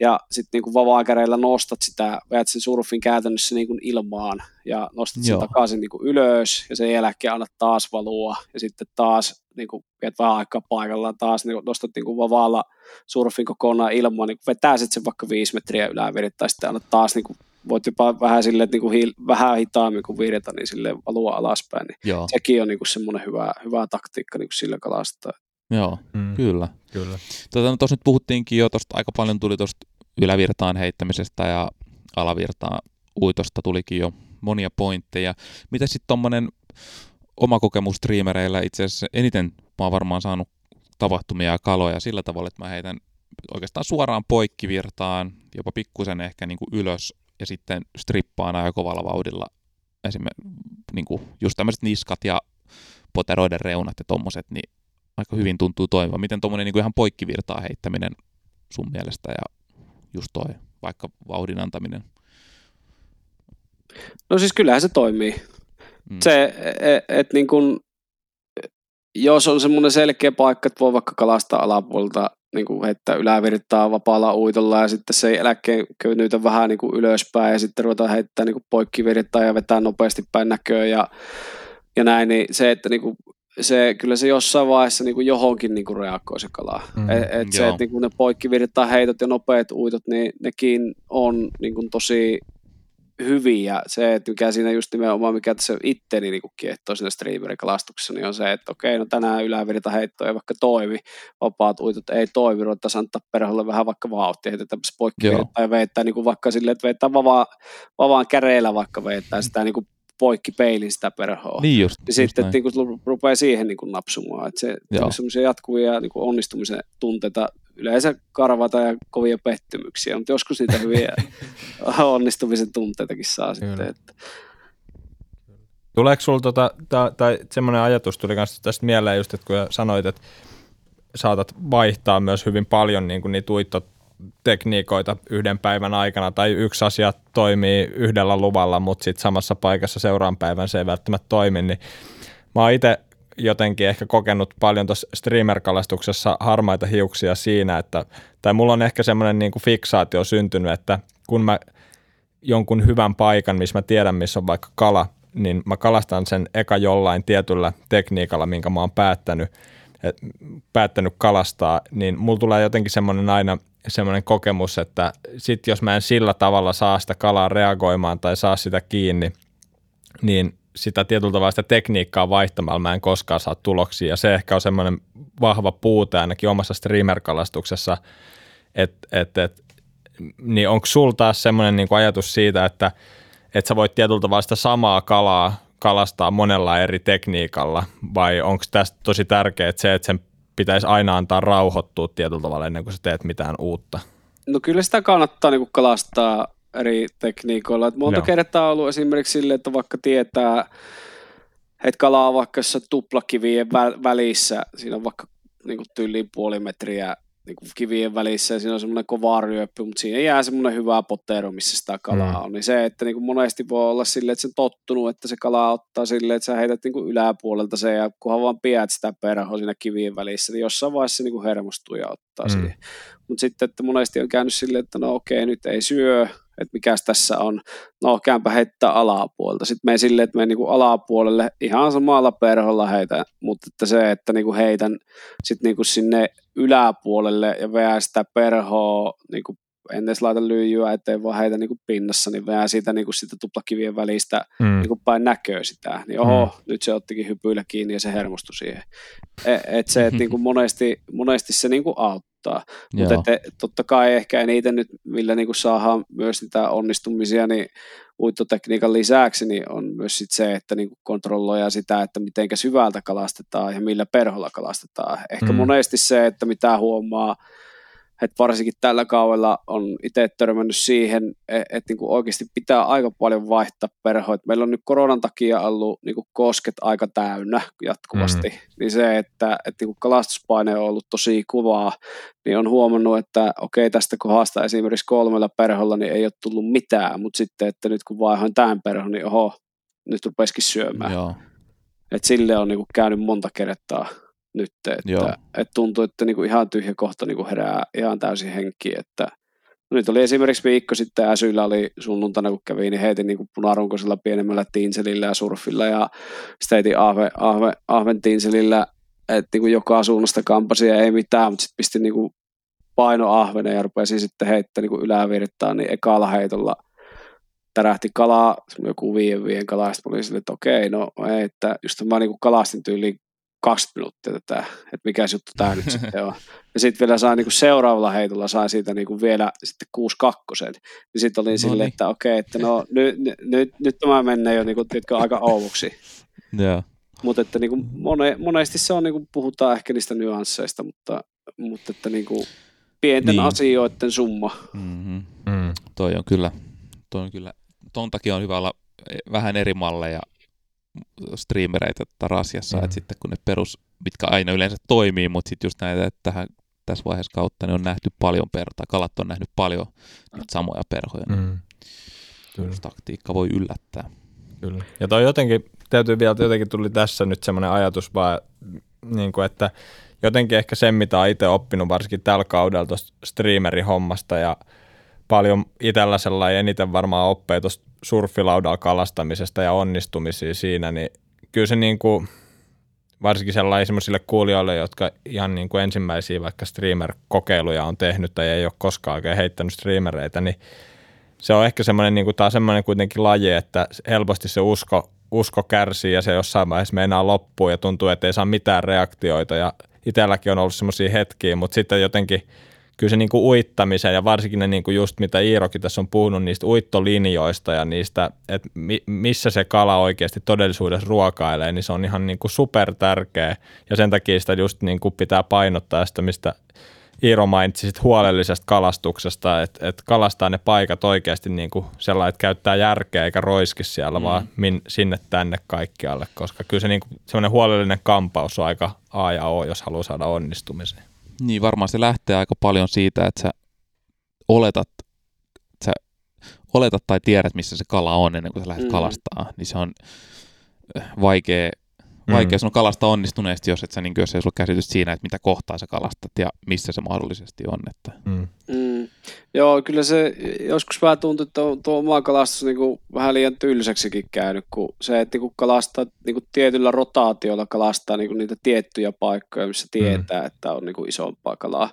ja sitten niin vavaakäreillä nostat sitä, veät sen surfin käytännössä niin kuin ilmaan ja nostat joo. sen takaisin niin kuin ylös ja sen jälkeen annat taas valua ja sitten taas niin kuin viet vähän aikaa paikallaan taas, niin nostat niin kuin vavaalla surfin kokonaan ilmaan, niin vetää sitten sen vaikka viisi metriä ylävirit, tai sitten annat taas, niin kuin, voit jopa vähän, silleen, että niin kuin hiil, vähän hitaammin kuin virta, niin silleen valua alaspäin. Niin sekin on niin kuin semmoinen hyvä, hyvä taktiikka niin kuin sillä kalastaa. Joo, mm. kyllä. kyllä. Tuossa tota, nyt puhuttiinkin jo, tosta, aika paljon tuli tuosta ylävirtaan heittämisestä ja alavirtaan uitosta tulikin jo monia pointteja. Mitä sitten tuommoinen oma kokemus striimereillä itse asiassa eniten mä oon varmaan saanut tapahtumia ja kaloja sillä tavalla, että mä heitän oikeastaan suoraan poikkivirtaan, jopa pikkusen ehkä niin kuin ylös ja sitten strippaan aina kovalla vauhdilla. Esimerkiksi niin kuin just tämmöiset niskat ja poteroiden reunat ja tommoset, niin aika hyvin tuntuu toimivan. Miten tuommoinen niin kuin ihan poikkivirtaa heittäminen sun mielestä ja just toi vaikka vauhdin antaminen? No siis kyllähän se toimii. Mm. Se, että et, niin kun, jos on semmoinen selkeä paikka, että voi vaikka kalastaa alapuolta, niin kun heittää ylävirtaa vapaalla uitolla ja sitten se jälkeen köynnyytä vähän niin kun ylöspäin ja sitten ruvetaan heittää niin kun poikkivirtaa ja vetää nopeasti päin näköön ja, ja näin, niin se, että niin kun, se, kyllä se jossain vaiheessa niin kun johonkin niin kun reagoi se kalaa. Mm, et, et se, että niin kun ne poikkivirtaa heitot ja nopeat uitot, niin nekin on niin kun tosi... hyviä. Se, että mikä siinä just nimenomaan, mikä tässä itteni niin kiehtoo siinä streamerikalastuksessa, niin on se, että okei, no tänään ylävirta heitto ei vaikka toimi, vapaat uitot ei toimi, ruvetaan antaa perholle vähän vaikka vauhtia, heitetään poikkivirtaa ja veettää niin vaikka silleen, että veettää vavaan, vavaan käreillä vaikka veettää sitä niin kuin poikki peilin sitä perhoa. Niin just, ja sitten niin kuin, rupeaa siihen niin kuin napsumaan. Että se on semmoisia jatkuvia niin kuin onnistumisen tunteita. Yleensä karvata ja kovia pettymyksiä, mutta joskus niitä hyviä onnistumisen tunteitakin saa kyllä. Sitten. Että. Tuleeko sinulla, tota, tai semmoinen ajatus tuli myös tästä mieleen, just, että kun sanoit, että saatat vaihtaa myös hyvin paljon niin kuin niitä uittotekniikoita yhden päivän aikana, tai yksi asia toimii yhdellä luvalla, mutta sitten samassa paikassa seuraan päivän se ei välttämättä toimi, niin mä oon itse jotenkin ehkä kokenut paljon tuossa streamer-kalastuksessa harmaita hiuksia siinä, että, tai mulla on ehkä semmoinen niin kuin fiksaatio syntynyt, että kun mä jonkun hyvän paikan, missä mä tiedän, missä on vaikka kala, niin mä kalastan sen eka jollain tietyllä tekniikalla, minkä mä oon päättänyt, päättänyt kalastaa, niin mulla tulee jotenkin semmoinen aina semmoinen kokemus, että sit jos mä en sillä tavalla saa sitä kalaa reagoimaan tai saa sitä kiinni, niin sitä tietyllä tavalla sitä tekniikkaa vaihtamalla mä en koskaan saa tuloksia. Ja se ehkä on semmoinen vahva puute ainakin omassa streamer-kalastuksessa, että et, et, niin onko sulla taas semmoinen niin kuin ajatus siitä, että et sä voit tietyllä tavalla sitä samaa kalaa kalastaa monella eri tekniikalla, vai onko tästä tosi tärkeää se, että sen pitäisi aina antaa rauhoittua tietyllä tavalla ennen kuin sä teet mitään uutta? No kyllä sitä kannattaa niin kuin kalastaa eri tekniikoilla. Et monta no. kertaa on ollut esimerkiksi silleen, että vaikka tietää, että kalaa on vaikka tuplakivien välissä, siinä on vaikka niin tyyliin puoli metriä niin kivien välissä ja siinä on semmoinen kova ryöppy, mutta siinä jää semmoinen hyvä potero, missä sitä kalaa mm. on. Niin se, että niin monesti voi olla silleen, että se on tottunut, että se kalaa ottaa silleen, että sä heität niin yläpuolelta sen ja kunhan vaan pidät sitä perhoa siinä kivien välissä, niin jossain vaiheessa se niin hermostuu ja ottaa mm. siihen. Mutta sitten, että monesti on käynyt silleen, että no okei, nyt ei syö, että mikäs tässä on, no käänpä heittää alapuolelta. Sitten menen silleen, että menen niin alapuolelle ihan samalla perholla heitän, mutta että se, että niin heitän sitten niin sinne yläpuolelle ja veää sitä perhoa, niin en edes laita lyijyä, ettei vaan heitä niin pinnassa, niin veää siitä, niin siitä tuplakivien välistä mm. niin päin näköä sitä. Niin oho, mm. nyt se ottikin hypyillä kiinni ja se hermostui siihen. Että se, että niin monesti, monesti se niin auttaa. Mutta totta kai ehkä eniten nyt, millä niinku saadaan myös niitä onnistumisia, niin uittotekniikan lisäksi niin on myös sit se, että niinku kontrolloidaan sitä, että mitenkä syvältä kalastetaan ja millä perholla kalastetaan. Ehkä mm. monesti se, että mitä huomaa, että varsinkin tällä kaudella on itse törmännyt siihen, että niinku oikeasti pitää aika paljon vaihtaa perhoa. Et meillä on nyt koronan takia ollut niinku kosket aika täynnä jatkuvasti. Mm-hmm. Niin se, että et niinku kalastuspaine on ollut tosi kovaa, niin on huomannut, että okei, tästä kohdasta esimerkiksi kolmella perholla niin ei ole tullut mitään, mutta sitten, että nyt kun vaihan tämän perhon, niin oho, nyt rupesikin syömään. Joo. Et sille on niinku käynyt monta kertaa nyt, että, että tuntuu, että niinku ihan tyhjä kohta niinku herää ihan täysin henki, että no nyt oli esimerkiksi viikko sitten Äsyllä oli sunnuntaina, kun kävi, niin heitin niinku punarunkoisella pienemmällä tiinselillä ja surfilla ja sitten heitin ahve, ahve, ahven tiinselillä, että niinku joka suunnasta kampasi ja ei mitään, mutta sitten pistin niinku paino ahvenen ja rupesin sitten heittämään niinku ylävirtaan, niin ekalla heitolla tärähti kalaa, joku viien viien kalaa, ja sitten olin silleen, että okei, no ei, että just mä niinku kalastin tyyliin kaksikymmentä minuuttia tätä, että mikä juttu tämä nyt sitten on. Ja sitten vielä sain niinku seuraavalla heitolla, sain siitä niinku vielä sitten kuusi kakkosen. Ja sitten olin silleen, että okei, että no nyt nyt nyt nyt tämä menee jo niinku tietkö aika ouvuksi. Joo. Mutta että niinku mone, monesti se on niinku puhutaan ehkä niistä nyansseista, mutta mutta että niinku pienten niin. asioiden summa. Mm-hmm. Mm. Toi on kyllä. Toi on kyllä. Ton takia on hyvä olla vähän eri malleja streamereitä tarasiassa, mm. että sitten kun ne perus, mitkä aina yleensä toimii, mutta sitten just näitä, että tähän, tässä vaiheessa kautta ne on nähty paljon perhoja, kalat on nähnyt paljon niitä samoja perhoja. Mm. Kyllä. Taktiikka voi yllättää. Kyllä. Ja toi jotenkin, täytyy vielä, jotenkin tuli tässä nyt semmoinen ajatus vaan, niin kuin, että jotenkin ehkä sen, mitä olen itse oppinut, varsinkin tällä kaudella tuosta streamerin hommasta ja paljon itsellä sellainen eniten varmaan oppii tuosta surffilaudalla kalastamisesta ja onnistumisia siinä, niin kyllä se niin kuin, varsinkin sellaisille kuulijoille, jotka ihan niin kuin ensimmäisiä vaikka streamer-kokeiluja on tehnyt tai ei ole koskaan oikein heittänyt streamereitä, niin se on ehkä semmoinen niin kuin, taas semmoinen kuitenkin laji, että helposti se usko, usko kärsii ja se jossain vaiheessa meinaa loppuun ja tuntuu, että ei saa mitään reaktioita ja itselläkin on ollut semmoisia hetkiä, mutta sitten jotenkin kyllä se niin kuin uittamisen ja varsinkin ne niin kuin just mitä Iirokin tässä on puhunut niistä uittolinjoista ja niistä, että mi- missä se kala oikeasti todellisuudessa ruokailee, niin se on ihan niin kuin supertärkeä ja sen takia sitä just niin kuin pitää painottaa sitä, mistä Iiro mainitsi huolellisesta kalastuksesta, että, että kalastaa ne paikat oikeasti niin kuin sellainen, että käyttää järkeä eikä roiski siellä, mm. vaan min, sinne tänne kaikkialle, koska kyllä se niin kuin sellainen huolellinen kampaus on aika A ja O, jos haluaa saada onnistumiseen. Niin, varmaan se lähtee aika paljon siitä, että sä oletat, että sä oletat tai tiedät, missä se kala on ennen kuin sä lähdet mm. kalastamaan. Niin se on vaikea, vaikea mm. sanoa kalastaa onnistuneesti, jos, et sä, niin jos ei sulla käsitys siinä, että mitä kohtaa sä kalastat ja missä se mahdollisesti on. Että. Mm. Mm. Joo, kyllä se joskus vähän tuntuu, että on, tuo oma kalastus niin kuin vähän liian tylsäksikin käynyt, kun se, että niin kalastaa niin tietyllä rotaatiolla kalastaa niin niitä tiettyjä paikkoja, missä tietää, mm. että on niin isompaa kalaa.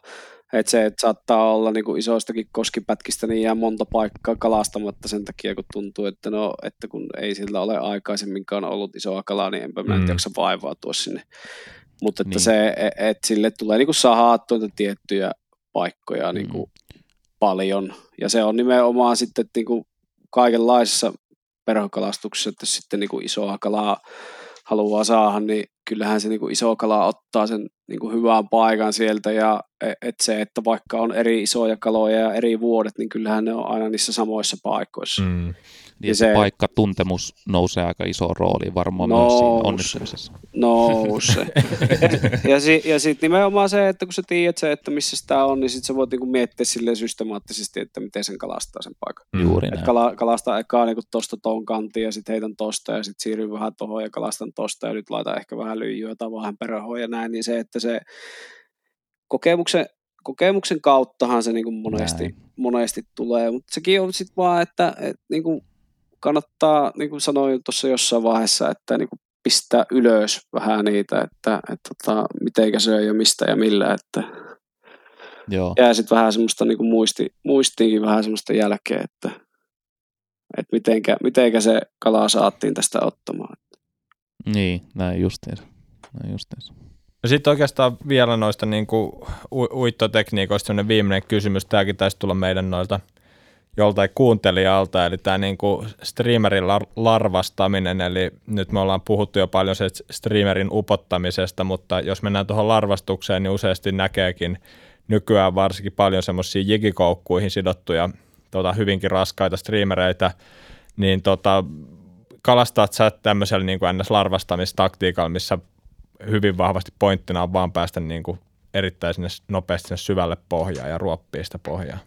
Että se, että saattaa olla niin isoistakin koskipätkistä, niin jää monta paikkaa kalastamatta sen takia, kun tuntuu, että, no, että kun ei sillä ole aikaisemminkaan ollut isoa kalaa, niin enpä minä mm. jaksa vaivaa tuossa sinne. Mutta että niin. se, että et sille tulee niin sahaattua tiettyjä paikkoja mm. niin paljon. Ja se on nimenomaan sitten niin kaikenlaisessa perhokalastuksessa, että jos sitten niin isoa kalaa haluaa saada, niin kyllähän se niinku iso kala ottaa sen niinku hyvän paikan sieltä, ja et se, että vaikka on eri isoja kaloja ja eri vuodet, niin kyllähän ne on aina niissä samoissa paikoissa. Mm. Ja, ja se paikkatuntemus nousee aika isoon rooliin varmaan nous, myös siinä onnistumisessa. Nousee. ja si, ja sitten nimenomaan se, että kun sä tiedät se, että missä sitä on, niin sitten sä voit niinku miettiä silleen systemaattisesti, että miten sen kalastaa sen paikan. Juuri näin. Kala, kalastaa ekaa niinku tosta ton kantin ja sitten heitän tosta ja sitten siirryn vähän tohon ja kalastan tosta ja nyt laitan ehkä vähän lyijyä tai vähän perhoa ja näin, niin se, että se kokemuksen, kokemuksen kauttahan se niinku monesti, monesti tulee, mutta sekin on sitten vaan, että et niinku kannattaa, niin kuin sanoin tuossa jossain vaiheessa, että niin kuin pistää ylös vähän niitä, että, että, että mitenkä se on ja mistä ja millä, että joo. Jää sitten vähän semmoista niin kuin muisti, muistiinkin vähän semmoista jälkeä, että, että mitenkä, mitenkä se kalaa saatiin tästä ottamaan. Niin, näin justiinsa. Näin justiinsa. No sitten oikeastaan vielä noista niin kuin u- uittotekniikoista semmoinen viimeinen kysymys, tämäkin taisi tulla meidän noilta joltain kuuntelijalta, eli tämä niinku streamerin lar- larvastaminen, eli nyt me ollaan puhuttu jo paljon se streamerin upottamisesta, mutta jos mennään tuohon larvastukseen, niin useasti näkeekin nykyään varsinkin paljon semmoisia jigikoukkuihin sidottuja tota, hyvinkin raskaita streamereitä, niin tota, kalastaat sä tämmöisellä niinku än äs-larvastamistaktiikalla, missä hyvin vahvasti pointtina on vaan päästä niinku erittäin sinne nopeasti sinne syvälle pohjaan ja ruoppia sitä pohjaa.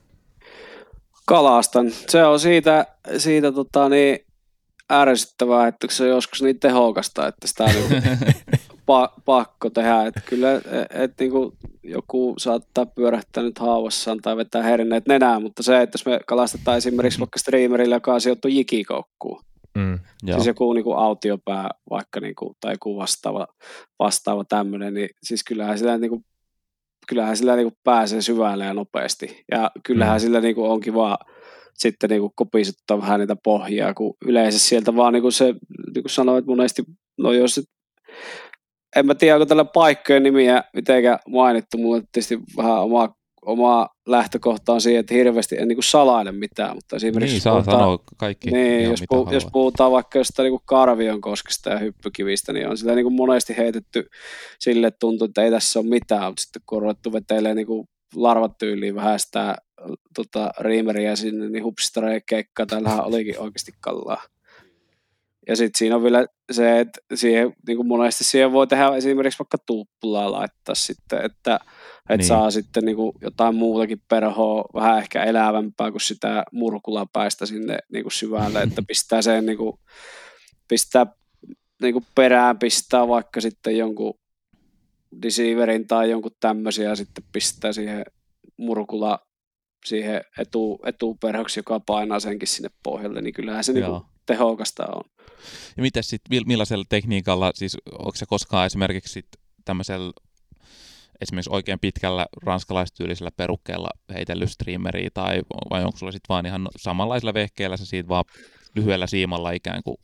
Kalastan. Se on siitä, siitä tota, niin ärsyttävää, että se on joskus niin tehokasta, että sitä on pa- pakko tehdä. Et kyllä et, et, niinku, joku saattaa pyörähtää nyt haavassaan tai vetää herneet nenään, mutta se, että jos me kalastetaan esimerkiksi vaikka streamerillä, joka sijoittuu jikikoukkuun, mm, siis joku niinku, autiopää vaikka, niinku, tai joku vastaava, vastaava tämmöinen, niin siis kyllähän sillä niinku, kyllähän sillä niinku pääsee syvälle ja nopeasti. Ja kyllähän mm. sillä niinku on kiva sitten niinku kopisuttaa vähän niitä pohjaa, kun yleensä sieltä vaan niinku se, niin kuin sanoit monesti, no jos en mä tiedä, onko tällä paikkojen nimiä mitenkään mainittu, mutta tietysti vähän oma, oma lähtökohta on siihen, että hirveästi en niinku salaile mitään, mutta esimerkiksi niin, saa sanoa kaikki. Niin, jos, puh- jos puhutaan vaikka jostain niinku Karvionkoskista ja Hyppykivistä, niin on sitä niinku monesti heitetty sille tuntuu, että ei tässä ole mitään, mutta sitten kun on ruvettu vetelee niinku larvatyyliin vähän sitä tota, riimeriä sinne, niin hupsista keikkaa, täällähän olikin oikeasti kallaa. Ja sitten siinä on vielä se, että siihen, niin monesti siihen voi tehdä esimerkiksi vaikka tuuppulaa laittaa sitten, että et niin. Saa sitten niin kuin jotain muutakin perhoa, vähän ehkä elävämpää kuin sitä murkulaa päästä sinne niin kuin syvälle, että pistää sen niin kuin, pistää, niin kuin perään, pistää vaikka sitten jonkun deceiverin tai jonkun tämmöisiä, ja sitten pistää siihen murkula siihen etu, etuperhoksi, joka painaa senkin sinne pohjalle, niin kyllähän se niin kuin tehokasta on. Ja miten sitten, millaisella tekniikalla, siis onko se koskaan esimerkiksi tämmöisellä esimerkiksi oikein pitkällä ranskalaistyylisellä perukkeella heitellyt streameriä, tai vai onko sulla sitten vaan ihan samanlaisella vehkeellä, sä siitä vaan lyhyellä siimalla ikään kuin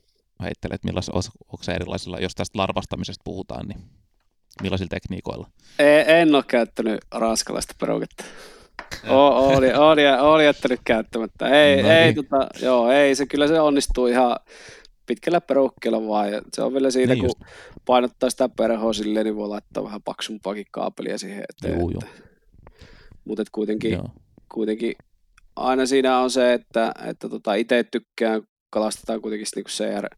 heittelet, millaisella, onko se erilaisilla, jos tästä larvastamisesta puhutaan, niin millaisilla tekniikoilla? En, en ole käyttänyt ranskalaista peruketta. Olen jättänyt käyttämättä. Ei, no niin. ei, tota, joo, ei se, kyllä se onnistuu ihan pitkällä perukkeella vaan. Ja se on vielä siinä, niin kun just painottaa sitä perhoa silleen, niin voi laittaa vähän paksumpaakin kaapelia siihen eteen. Juu, että. Mutta kuitenkin, kuitenkin aina siinä on se, että, että tota, itse tykkään, kalastetaan kuitenkin niin kuin C R,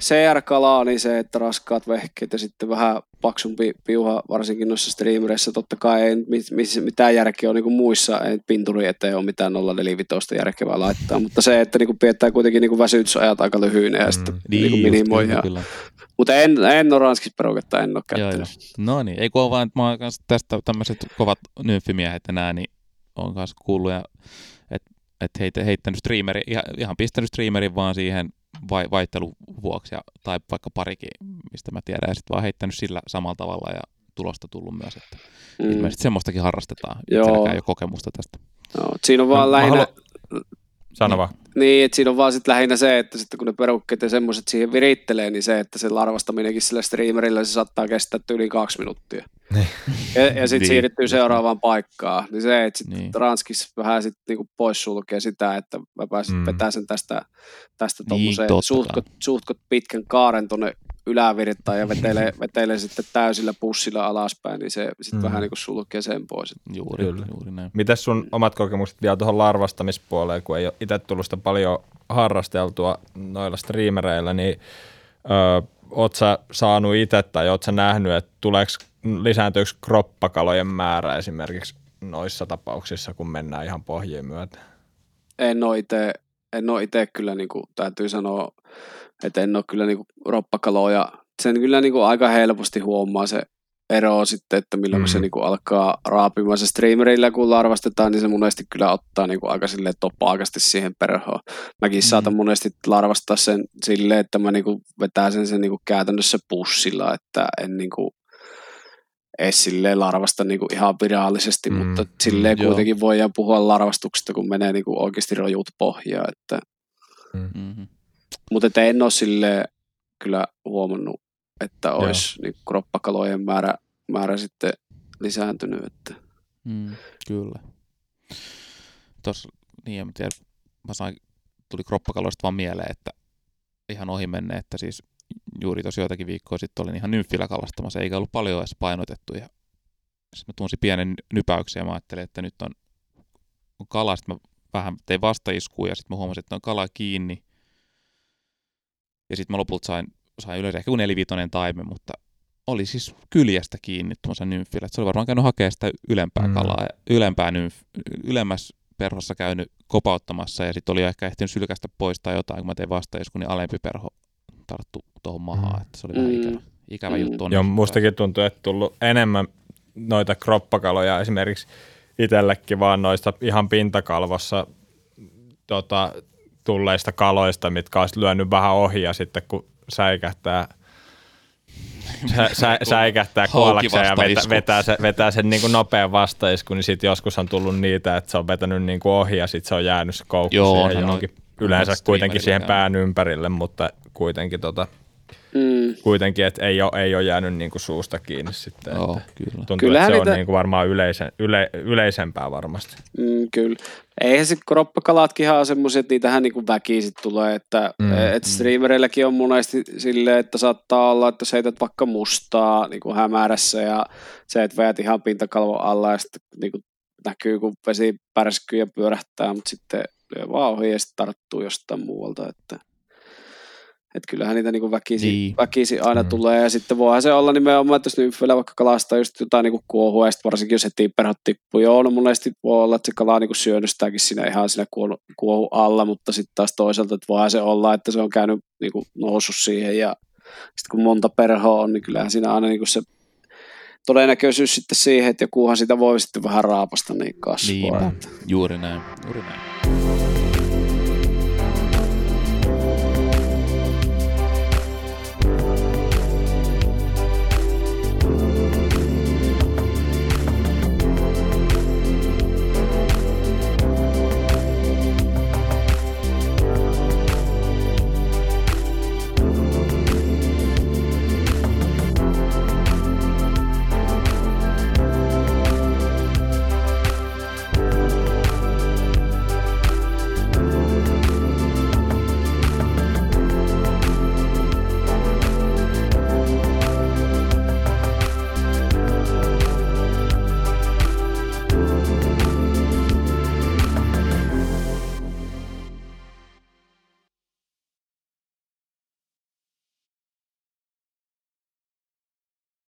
C R-kalaa, niin se, että raskaat vehkeet ja sitten vähän paksumpi piuha, varsinkin noissa streamereissä, totta kai ei mit, mit, mitään järkeä ole niin kuin muissa, ei pinturi eteen ole mitään nolla neljä viisi järkevää laittaa, mutta se, että niin kuin pidetään kuitenkin niin kuin väsytysajat aika lyhyinä ja sitten mm, niin niin minimoja. Mutta en, en ole ranskisperuketta, en ole käyttänyt. No niin, ei kun ole vaan, että mä oon tästä tämmöiset kovat nymfimiehet enää, niin oon kanssa kuullut, että et heittänyt streameri, ihan, ihan pistänyt streamerin vaan siihen vai, vaihtelun vuoksi, ja, tai vaikka parikin, mistä mä tiedän, ja sitten vaan heittänyt sillä samalla tavalla, ja tulosta tullut myös, että mm. ilmeisesti semmoistakin harrastetaan. Itselläkään ei ole kokemusta tästä. No, siinä on vaan no, lähinnä... Haluan... Sano vaan. Niin, että siinä on vaan sit lähinnä se, että sitten kun ne perukkeet ja semmoiset siihen virittelee, niin se, että se larvastaminenkin sillä striimerillä se saattaa kestää yli kaksi minuuttia. ja ja sitten siirtyy seuraavaan paikkaan. Niin se, että sitten niin. Ranskissa vähän sitten niinku poissulkee sitä, että mä pääsin mm. vetää sen tästä, tästä niin, suhtkot, suhtkot pitkän kaaren tuonne ylävirtaan ja veteilee, veteilee sitten täysillä pussilla alaspäin, niin se sitten mm. vähän niin kuin sulkee sen pois. Juuri, juuri näin. Mitäs sun omat kokemukset vielä tuohon larvastamispuoleen, kun ei ole itse tullut sitä paljon harrasteltua noilla striimereillä, niin ö, oot sä saanut itse tai oot sä nähnyt, että tuleeko lisääntyykö kroppakalojen määrä esimerkiksi noissa tapauksissa, kun mennään ihan pohjiin myötä? En ole itse, en ole itse kyllä, niin kuin täytyy sanoa, että en ole kyllä niinku roppakaloja. Sen kyllä niinku aika helposti huomaa se ero sitten, että milloin mm. se niinku alkaa raapimaan se streamerillä, kun larvastetaan, niin se monesti kyllä ottaa niinku aika silleen topaakasti siihen perhoon. Mäkin mm. saatan monesti larvastaa sen silleen, että mä niinku vetää sen, sen niinku käytännössä pussilla, että en niinku edes silleen larvasta niinku ihan virallisesti, mm. mutta silleen mm. kuitenkin voidaan puhua larvastuksesta, kun menee niinku oikeasti rojut pohjaan, että mm. Mutta en ole silleen kyllä huomannut, että olisi niin kroppakalojen määrä, määrä sitten lisääntynyt. Että. Mm, kyllä. Tuossa, niin en tiedä, mä sain, tuli kroppakaloista vaan mieleen, että ihan ohi menne, että siis juuri tuossa joitakin viikkoja sitten olin ihan nymfillä kalastamassa, eikä ollut paljon edes painotettu. Ja siis mä tunsin pienen nypäyksen ja mä ajattelin, että nyt on, on kala, sitten mä vähän tein vastaiskuun ja sitten mä huomasin, että on kala kiinni. Ja sitten mä lopulta sain, sain yleensä ehkä kuin nelivitonen taime, mutta oli siis kyljestä kiinni tuossa nymfillä. Se oli varmaan käynyt hakemaan sitä ylempää mm. kalaa, ylempää nymf, ylemmässä perhossa käynyt kopauttamassa ja sitten oli ehkä ehtinyt sylkästä pois tai jotain, kun mä tein vastaiskun, niin alempi perho tarttu tuohon mahaan. Että se oli vähän ikävä, ikävä mm. juttu. Joo, mustakin tuntuu, että tullut enemmän noita kroppakaloja esimerkiksi itsellekin vaan noista ihan pintakalvossa tota... tulleista kaloista, mitkä olisi lyönyt vähän ohi ja sitten kun säikähtää, sä, sä, säikähtää kuollakseen ja vetä, vetää sen, vetää sen niin kuin nopean vastaisku, niin sitten joskus on tullut niitä, että se on vetänyt niin kuin ohi ja sitten se on jäänyt se koukku siihen johonkin. Yleensä kuitenkin siihen pään ympärille, mutta kuitenkin, tota, mm. kuitenkin että ei ole, ei ole jäänyt niin kuin suusta kiinni sitten. Oh, kyllä. Tuntuu, Kyllähän että se niitä... on niin kuin varmaan yleisen, yle, yleisempää varmasti. Mm, kyllä. Eihän se kroppakalatkinhan ole semmoisia, että niitähän niinku väkisin tulee, että mm, et streamereilläkin on monesti silleen, että saattaa olla, että sä heität vaikka mustaa niinku hämärässä ja sä et veät ihan pintakalvon alla ja sitten niinku näkyy, kun vesi pärskyy ja pyörähtää, mutta sitten lyö vaan ohi ja sitten tarttuu jostain muualta, että et kyllähän niitä niinku väkisin, niin. väkisin aina mm. tulee ja sitten voihan se olla nimenomaan, että jos nymfillä vaikka kalastaa just jotain niinku kuohua ja sitten varsinkin jos heti perhot tippuu, joo, no monesti voi olla, että se kala niinku syönnystääkin siinä ihan siinä kuohun alla, mutta sitten taas toisaalta, että voihan se olla, että se on käynyt niinku noussut siihen ja sitten kun monta perhoa on, niin kyllähän siinä aina niinku se todennäköisyys sitten siihen, että jokuhan sitä voi sitten vähän raapasta niin kasvaa. Niinpä, juuri näin, juuri näin.